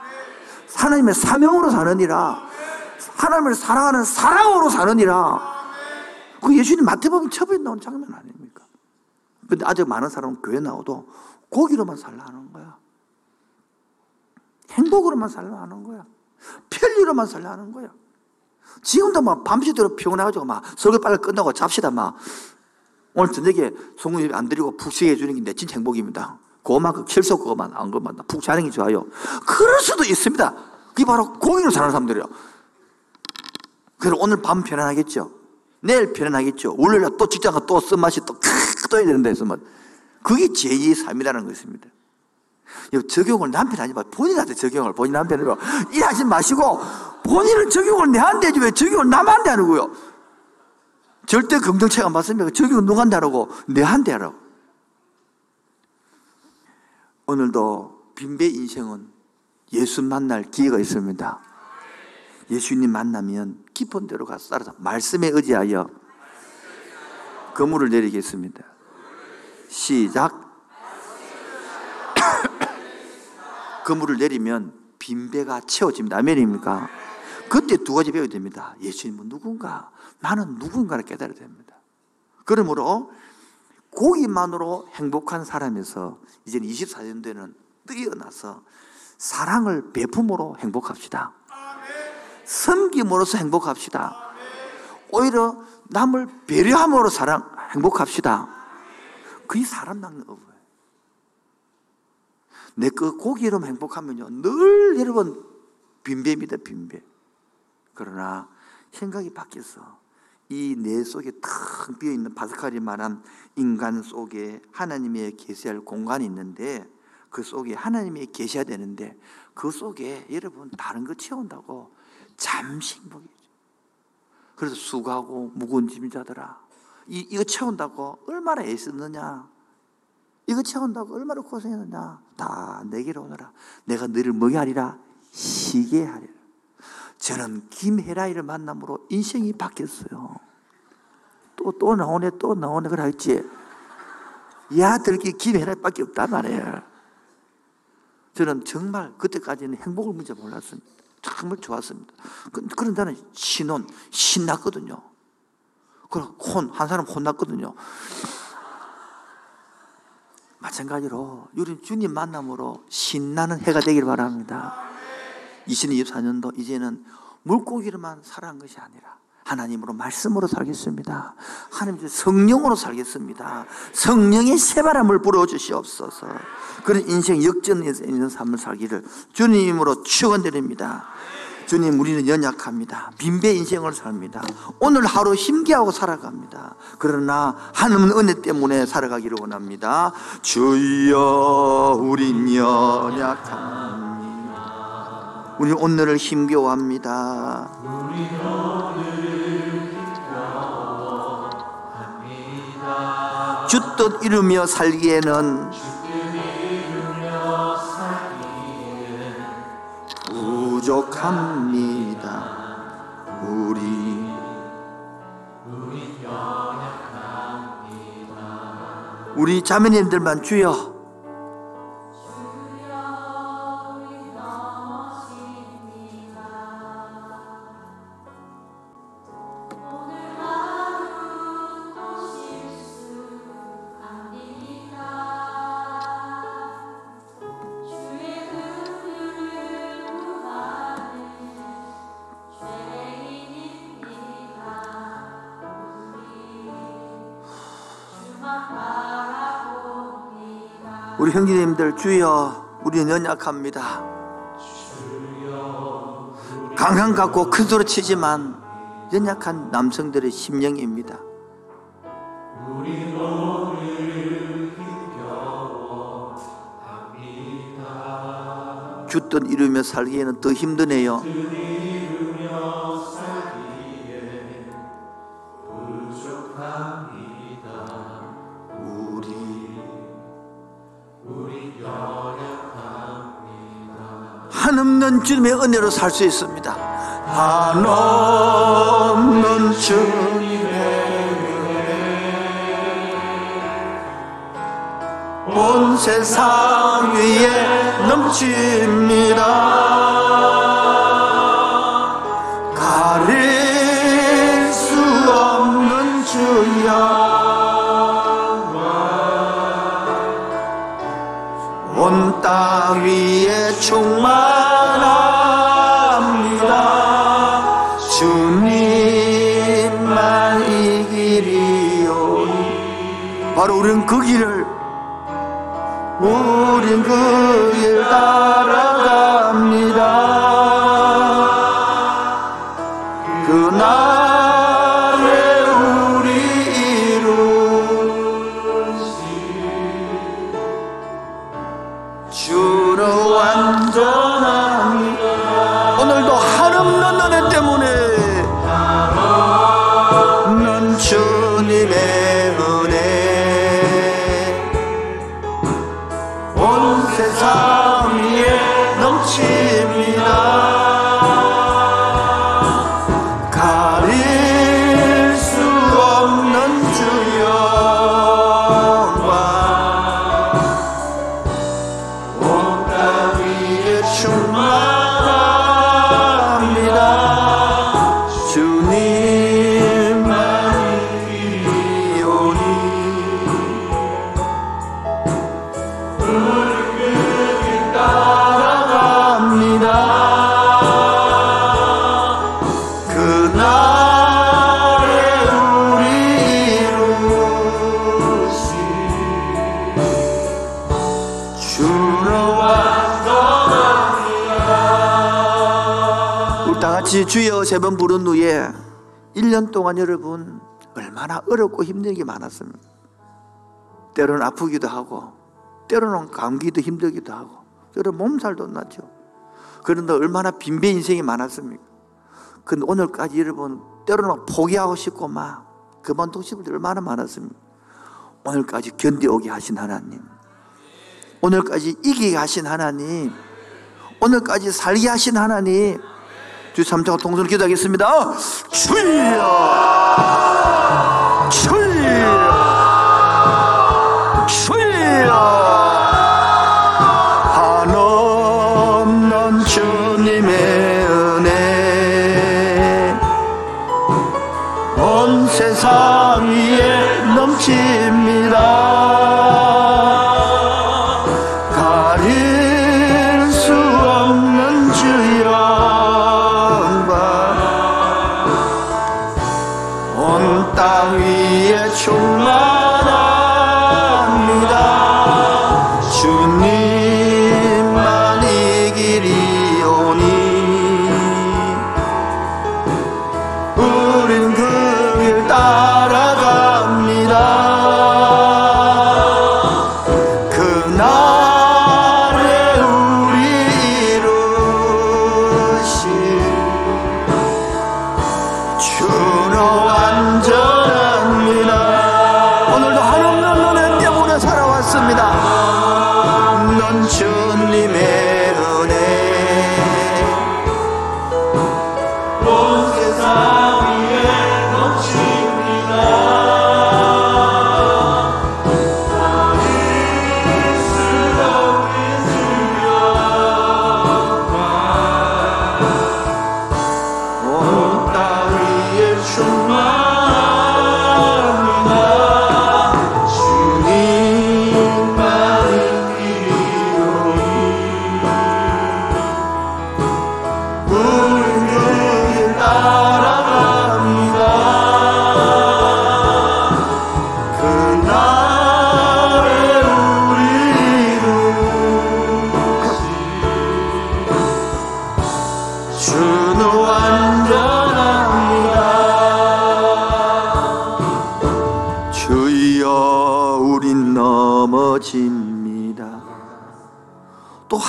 하나님의 사명으로 사느니라, 하나님을 사랑하는 사랑으로 사느니라. 그 예수님 마태복음 처음에 나온 장면 아닙니까? 근데 아직 많은 사람은 교회 나와도 고기로만 살라 하는 거야. 행복으로만 살라 하는 거야. 편리로만 살라 하는 거야. 지금도 막 밤새도록 피곤해가지고 막 설교 빨리 끝나고 잡시다 막. 오늘 저녁에 송구집 안 드리고 푹 쉬게 해주는 게 진짜 행복입니다. 그거만, 실수 그거만, 안 그거만 푹 자는 게 좋아요. 그럴 수도 있습니다. 그게 바로 고기로 사는 사람들이에요. 그래서 오늘 밤 편안하겠죠. 내일 편안하겠죠. 월요일날 또 직장 가서 또 쓴맛이 또 크으 떠야 되는데, 쓴맛. 그게 제2의 삶이라는 것입니다. 적용을 남편이 하지 마시고 본인한테 적용을, 본인 남편으로 일하지 마시고 본인은 적용을 내한테 해지 왜 적용을 남한테 하는 거요? 절대 긍정체가 맞습니까? 적용을 누구한테 하라고? 내한테 하라고. 오늘도 빈배 인생은 예수 만날 기회가 있습니다. 예수님 만나면 깊은 데로 가서 따라서 말씀에 의지하여 거물을 내리겠습니다. 시작. 거물을 내리면 빈배가 채워집니다. 아멘입니까? 그때 두 가지 배워야 됩니다. 예수님은 누군가, 나는 누군가를 깨달아야 됩니다. 그러므로 고기만으로 행복한 사람에서 이제는 24년 되는 뛰어나서 사랑을 베품으로 행복합시다. 섬김으로서 행복합시다. 오히려 남을 배려함으로 사랑 행복합시다. 그게 사람 낳는 업이에요. 내 그 고기로 행복하면요, 늘 여러분 빈배입니다, 빈배. 그러나 생각이 바뀌어서 이 내 속에 텅 비어있는 파스칼이 말한 인간 속에 하나님의 계시할 공간이 있는데, 그 속에 하나님이 계셔야 되는데, 그 속에 여러분 다른 거 채운다고 잠시 행복이죠. 그래서 수고하고 무거운 짐자들아, 이거 채운다고 얼마나 애쓰느냐, 이거 채운다고 얼마나 고생했느냐, 다 내게로 오너라, 내가 너를 먹이하리라 쉬게 하리라. 저는 김혜라이를 만남으로 인생이 바뀌었어요. 또 나오네, 또 나오네, 그래 했지. 야, 들기 김혜라이밖에 없단 말이에요. 저는 정말 그때까지는 행복을 문제 몰랐습니다. 정말 좋았습니다. 그런 나는 신혼, 신났거든요. 그럼 한 사람 혼났거든요. 마찬가지로 우리는 주님 만남으로 신나는 해가 되길 바랍니다. 2024년도 이제는 물고기로만 살아간 것이 아니라 하나님으로 말씀으로 살겠습니다. 하나님의 성령으로 살겠습니다. 성령의 새바람을 불어주시옵소서. 그런 인생 역전에 있는 삶을 살기를 주님으로 축원드립니다. 주님, 우리는 연약합니다. 빈배 인생을 삽니다. 오늘 하루 힘겨하고 살아갑니다. 그러나 하나님의 은혜 때문에 살아가기를 원합니다. 주여, 우린 연약합니다. 우리 오늘을 힘겨워합니다. 주뜻 이루며 살기에는 부족합니다. 우리 연약합니다. 우리 자매님들만 주여, 우리 넘어집니다. 오늘 하루 또 실수합니다. 주의 은혜를 죄인입니다. 우리 우리 형제님들, 주여 우리는 연약합니다. 강함 갖고 큰 소리 치지만 연약한 남성들의 심령입니다. 주뜻 이루며 살기에는 더 힘드네요. 한없는 주님의 은혜로 살 수 있습니다. 한없는 주님의 은혜 온 세상 위에 넘칩니다. 가릴 수 없는 주여 온 땅 위에 충만 우린 그 길 따라갑니다. 그날에 우리 이루시 주로 완전합니다. 오늘도 한없는 은혜 때문에 한없는 주님의 주여 세번 부른 후에 1년 동안 여러분 얼마나 어렵고 힘든 게 많았습니까? 때로는 아프기도 하고 때로는 감기도 힘들기도 하고 때로는 몸살도 났죠. 그런데 얼마나 빈배 인생이 많았습니까? 근데 오늘까지 여러분 때로는 포기하고 싶고 막 그만두고 싶은 데 얼마나 많았습니까? 오늘까지 견뎌오게 하신 하나님, 오늘까지 이기게 하신 하나님, 오늘까지 살게 하신 하나님, 주 3장 통성으로 기도하겠습니다. 주여 주여 주여 한없는 주님의 은혜 온 세상 위에 넘칩니다.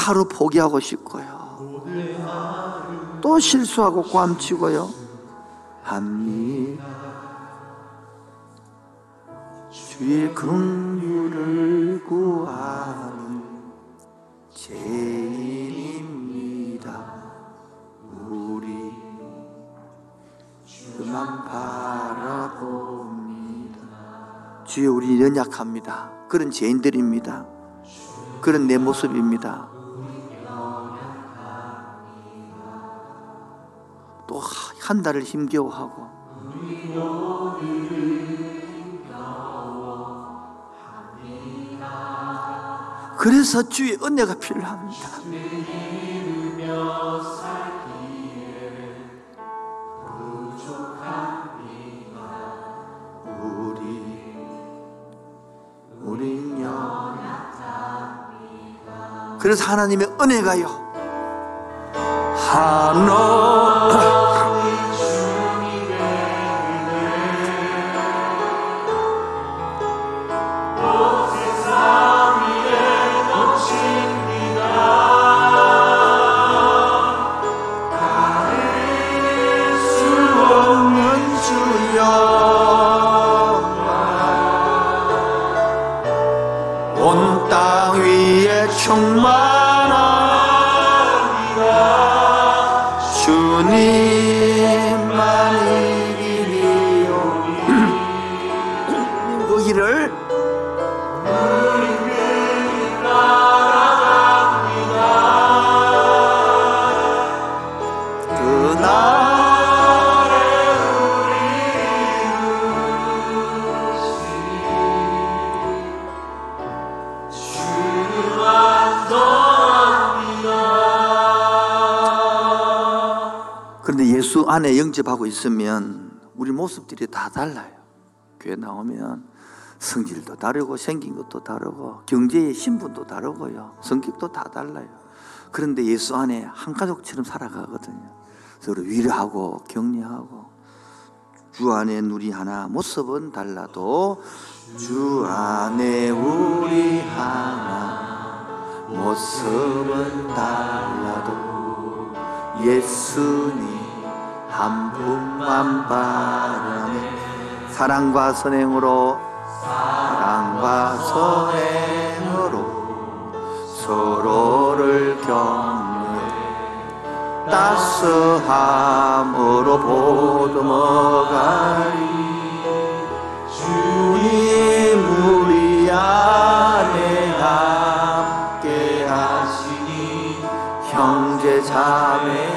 하루 포기하고 싶고요. 또 실수하고 꽝치고요 합니다. 주의 긍휼을 구하는 죄인입니다. 우리 주만 바라봅니다. 주여, 우리 연약합니다. 그런 죄인들입니다. 그런 내 모습입니다. 또 한 달을 힘겨워하고 그래서 주의 은혜가 필요합니다. 그래서 하나님의 은혜가요, 안에 영접하고 있으면 우리 모습들이 다 달라요. 교회 나오면 성질도 다르고 생긴 것도 다르고 경제의 신분도 다르고요, 성격도 다 달라요. 그런데 예수 안에 한 가족처럼 살아가거든요. 서로 위로하고 격려하고, 주 안에 우리 하나, 모습은 달라도 주 안에 우리 하나, 모습은 달라도 예수님 한 분만 바라네. 사랑과 선행으로, 사랑과 선행으로 서로를 격려해 따스함으로 보듬어가리. 주님 우리 안에 함께 하시니 형제 자매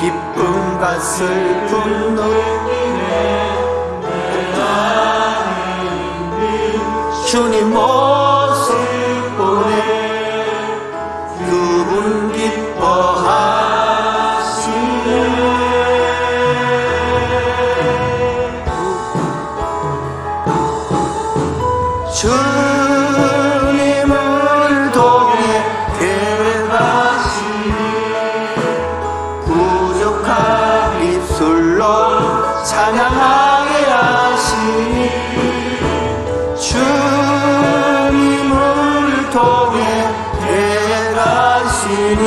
기쁨과 슬픔 느끼네. 내 안에 있는 주님 모습 보내. 그분 기뻐하시네. 주님을 통해 찬양하게 하시니, 주님을 통해 대하시니,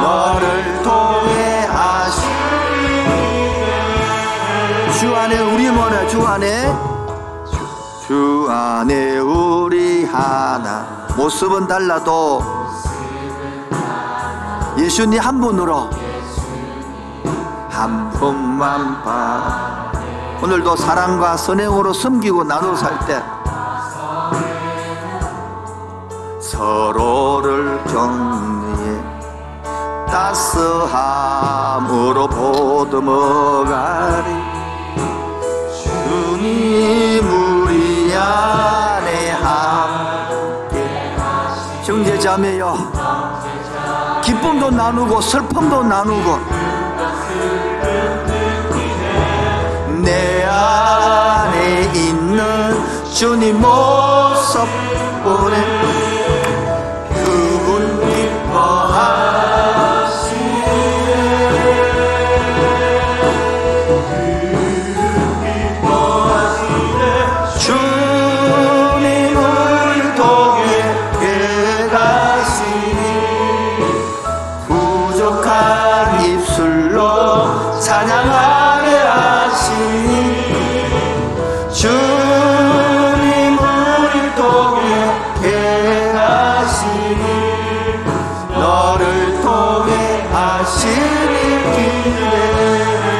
너를 통해 하시니. 주 안에 우리 뭐냐, 주 안에, 주 안에 우리 하나, 모습은 달라도 예수님 한 분으로 한 분만 봐. 오늘도 사랑과 선행으로 섬기고 나누어 살 때 서로를 격려해 따스함으로 보듬어가리. 주님 우리 안에 함께 형제자매여, 기쁨도 나누고 슬픔도 나누고, 내 안에 있는 주님 모습 보내. 그분 기뻐하시네. 주님을 통해 내가 거룩한 입술로 찬양하게 하시니 주님 우리 통해 행하시니 너를 통해 하시니 기대해.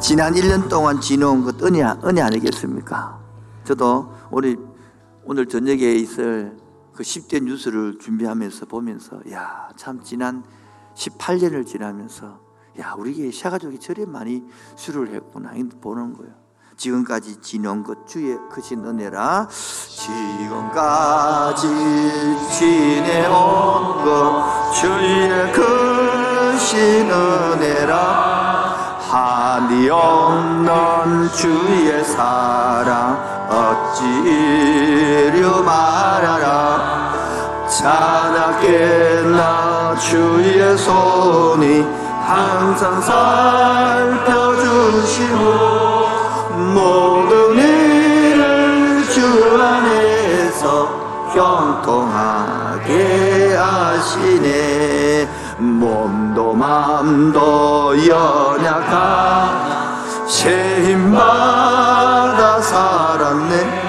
지난 1년 동안 지내온 것 은혜 아니겠습니까? 저도 오늘 저녁에 있을 그 10대 뉴스를 준비하면서 보면서 야, 참 지난 18년을 지나면서 야, 우리 샤가족이 저리 많이 수를 했구나 보는 거예요. 지금까지 지낸 것 주의 크신 은혜라. 지금까지 지내온 것 주의 크신 은혜라. 한이 없는 주의 사랑 어찌 이루 말하라. 자나깨나 주의 손이 항상 살펴주시고 모든 일을 주 안에서 형통하게 하시네. 몸도 마음도 연약한 새 힘받아 살았네.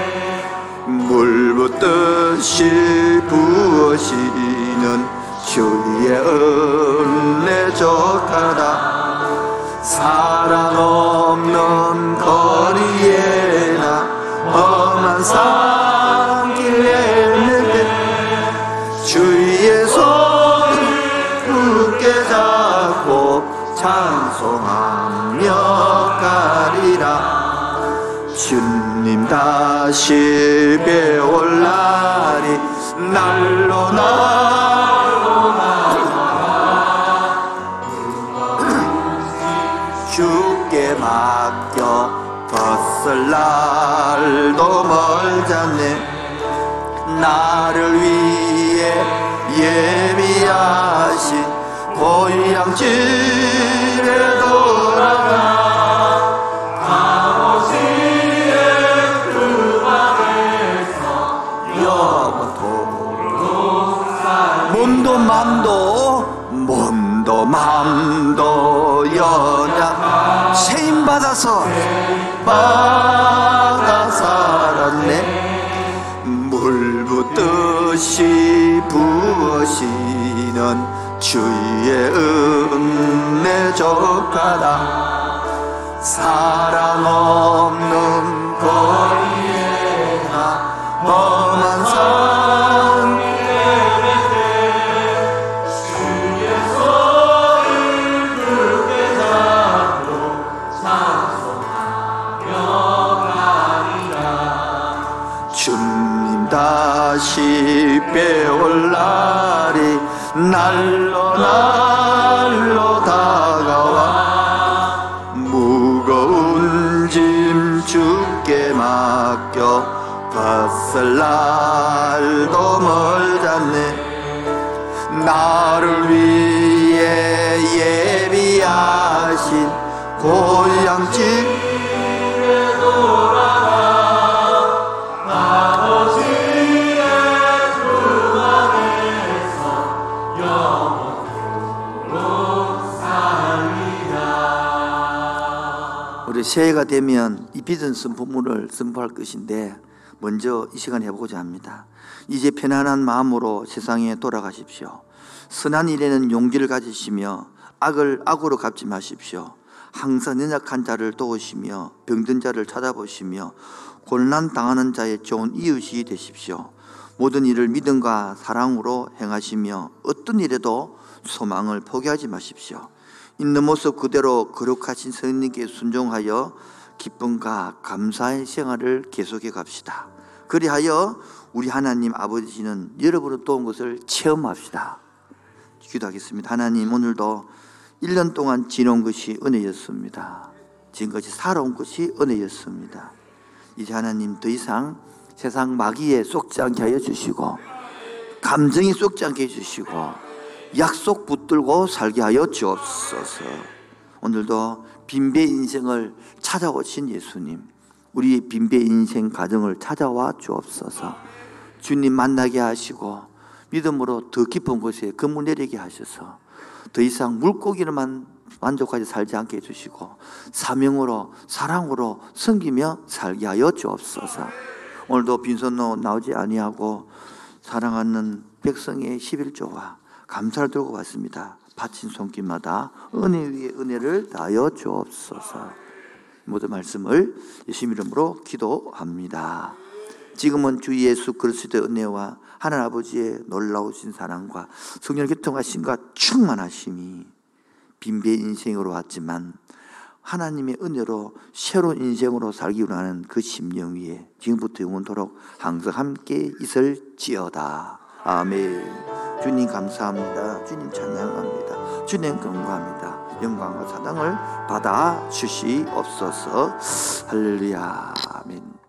물 붓듯이 부으시는 주의 은혜 족하다. 사랑 없는 거리에 나 험한 산길 헤매네. 주의 손을 굳게 잡고 찬송하며 주님 다시 배울 날이 날로 날로 날로 죽게 맡겨 벗을 날도 멀잖네. 나를 위해 예비하신 고향 집에 돌아가 몸도 마음도 연약 세임 받아서 받아 살았네. 물 붓듯이 부으시는 주의 은혜 족하다. 사랑 없는 거리에 나 험한 다시 배울 날이 날로 날로 다가와. 무거운 짐 주께 맡겨 벗을 날도 멀잖네. 나를 위해 예비하신 고향 집에 돌아가 새해가 되면 이 빚은 선포문을 선포할 것인데 먼저 이 시간 해보고자 합니다. 이제 편안한 마음으로 세상에 돌아가십시오. 선한 일에는 용기를 가지시며 악을 악으로 갚지 마십시오. 항상 연약한 자를 도우시며 병든 자를 찾아보시며 곤란당하는 자의 좋은 이웃이 되십시오. 모든 일을 믿음과 사랑으로 행하시며 어떤 일에도 소망을 포기하지 마십시오. 있는 모습 그대로 거룩하신 성령님께 순종하여 기쁨과 감사의 생활을 계속해 갑시다. 그리하여 우리 하나님 아버지는 여러분을 도운 것을 체험합시다. 기도하겠습니다. 하나님, 오늘도 1년 동안 지내온 것이 은혜였습니다. 지금까지 살아온 것이 은혜였습니다. 이제 하나님 더 이상 세상 마귀에 속지 않게 하여 주시고 감정이 속지 않게 해주시고 약속 붙들고 살게 하여 주옵소서. 오늘도 빈배 인생을 찾아오신 예수님, 우리 빈배 인생 가정을 찾아와 주옵소서. 주님 만나게 하시고 믿음으로 더 깊은 곳에 그물 내리게 하셔서 더 이상 물고기를만 만족하지 살지 않게 해주시고 사명으로 사랑으로 섬기며 살게 하여 주옵소서. 오늘도 빈손으로 나오지 아니하고 사랑하는 백성의 11조와 감사를 들고 왔습니다. 바친 손길마다 은혜 위에 은혜를 다하여 주옵소서. 모든 말씀을 예수님 이름으로 기도합니다. 지금은 주 예수 그리스도의 은혜와 하나님 아버지의 놀라우신 사랑과 성령 교통하심과 충만하심이 빈배의 인생으로 왔지만 하나님의 은혜로 새로운 인생으로 살기 원하는 그 심령 위에 지금부터 영원토록 항상 함께 있을지어다. 아멘. 주님 감사합니다. 주님 찬양합니다. 주님 경고합니다. 영광과 사랑을 받아 주시옵소서. 할렐루야. 아멘.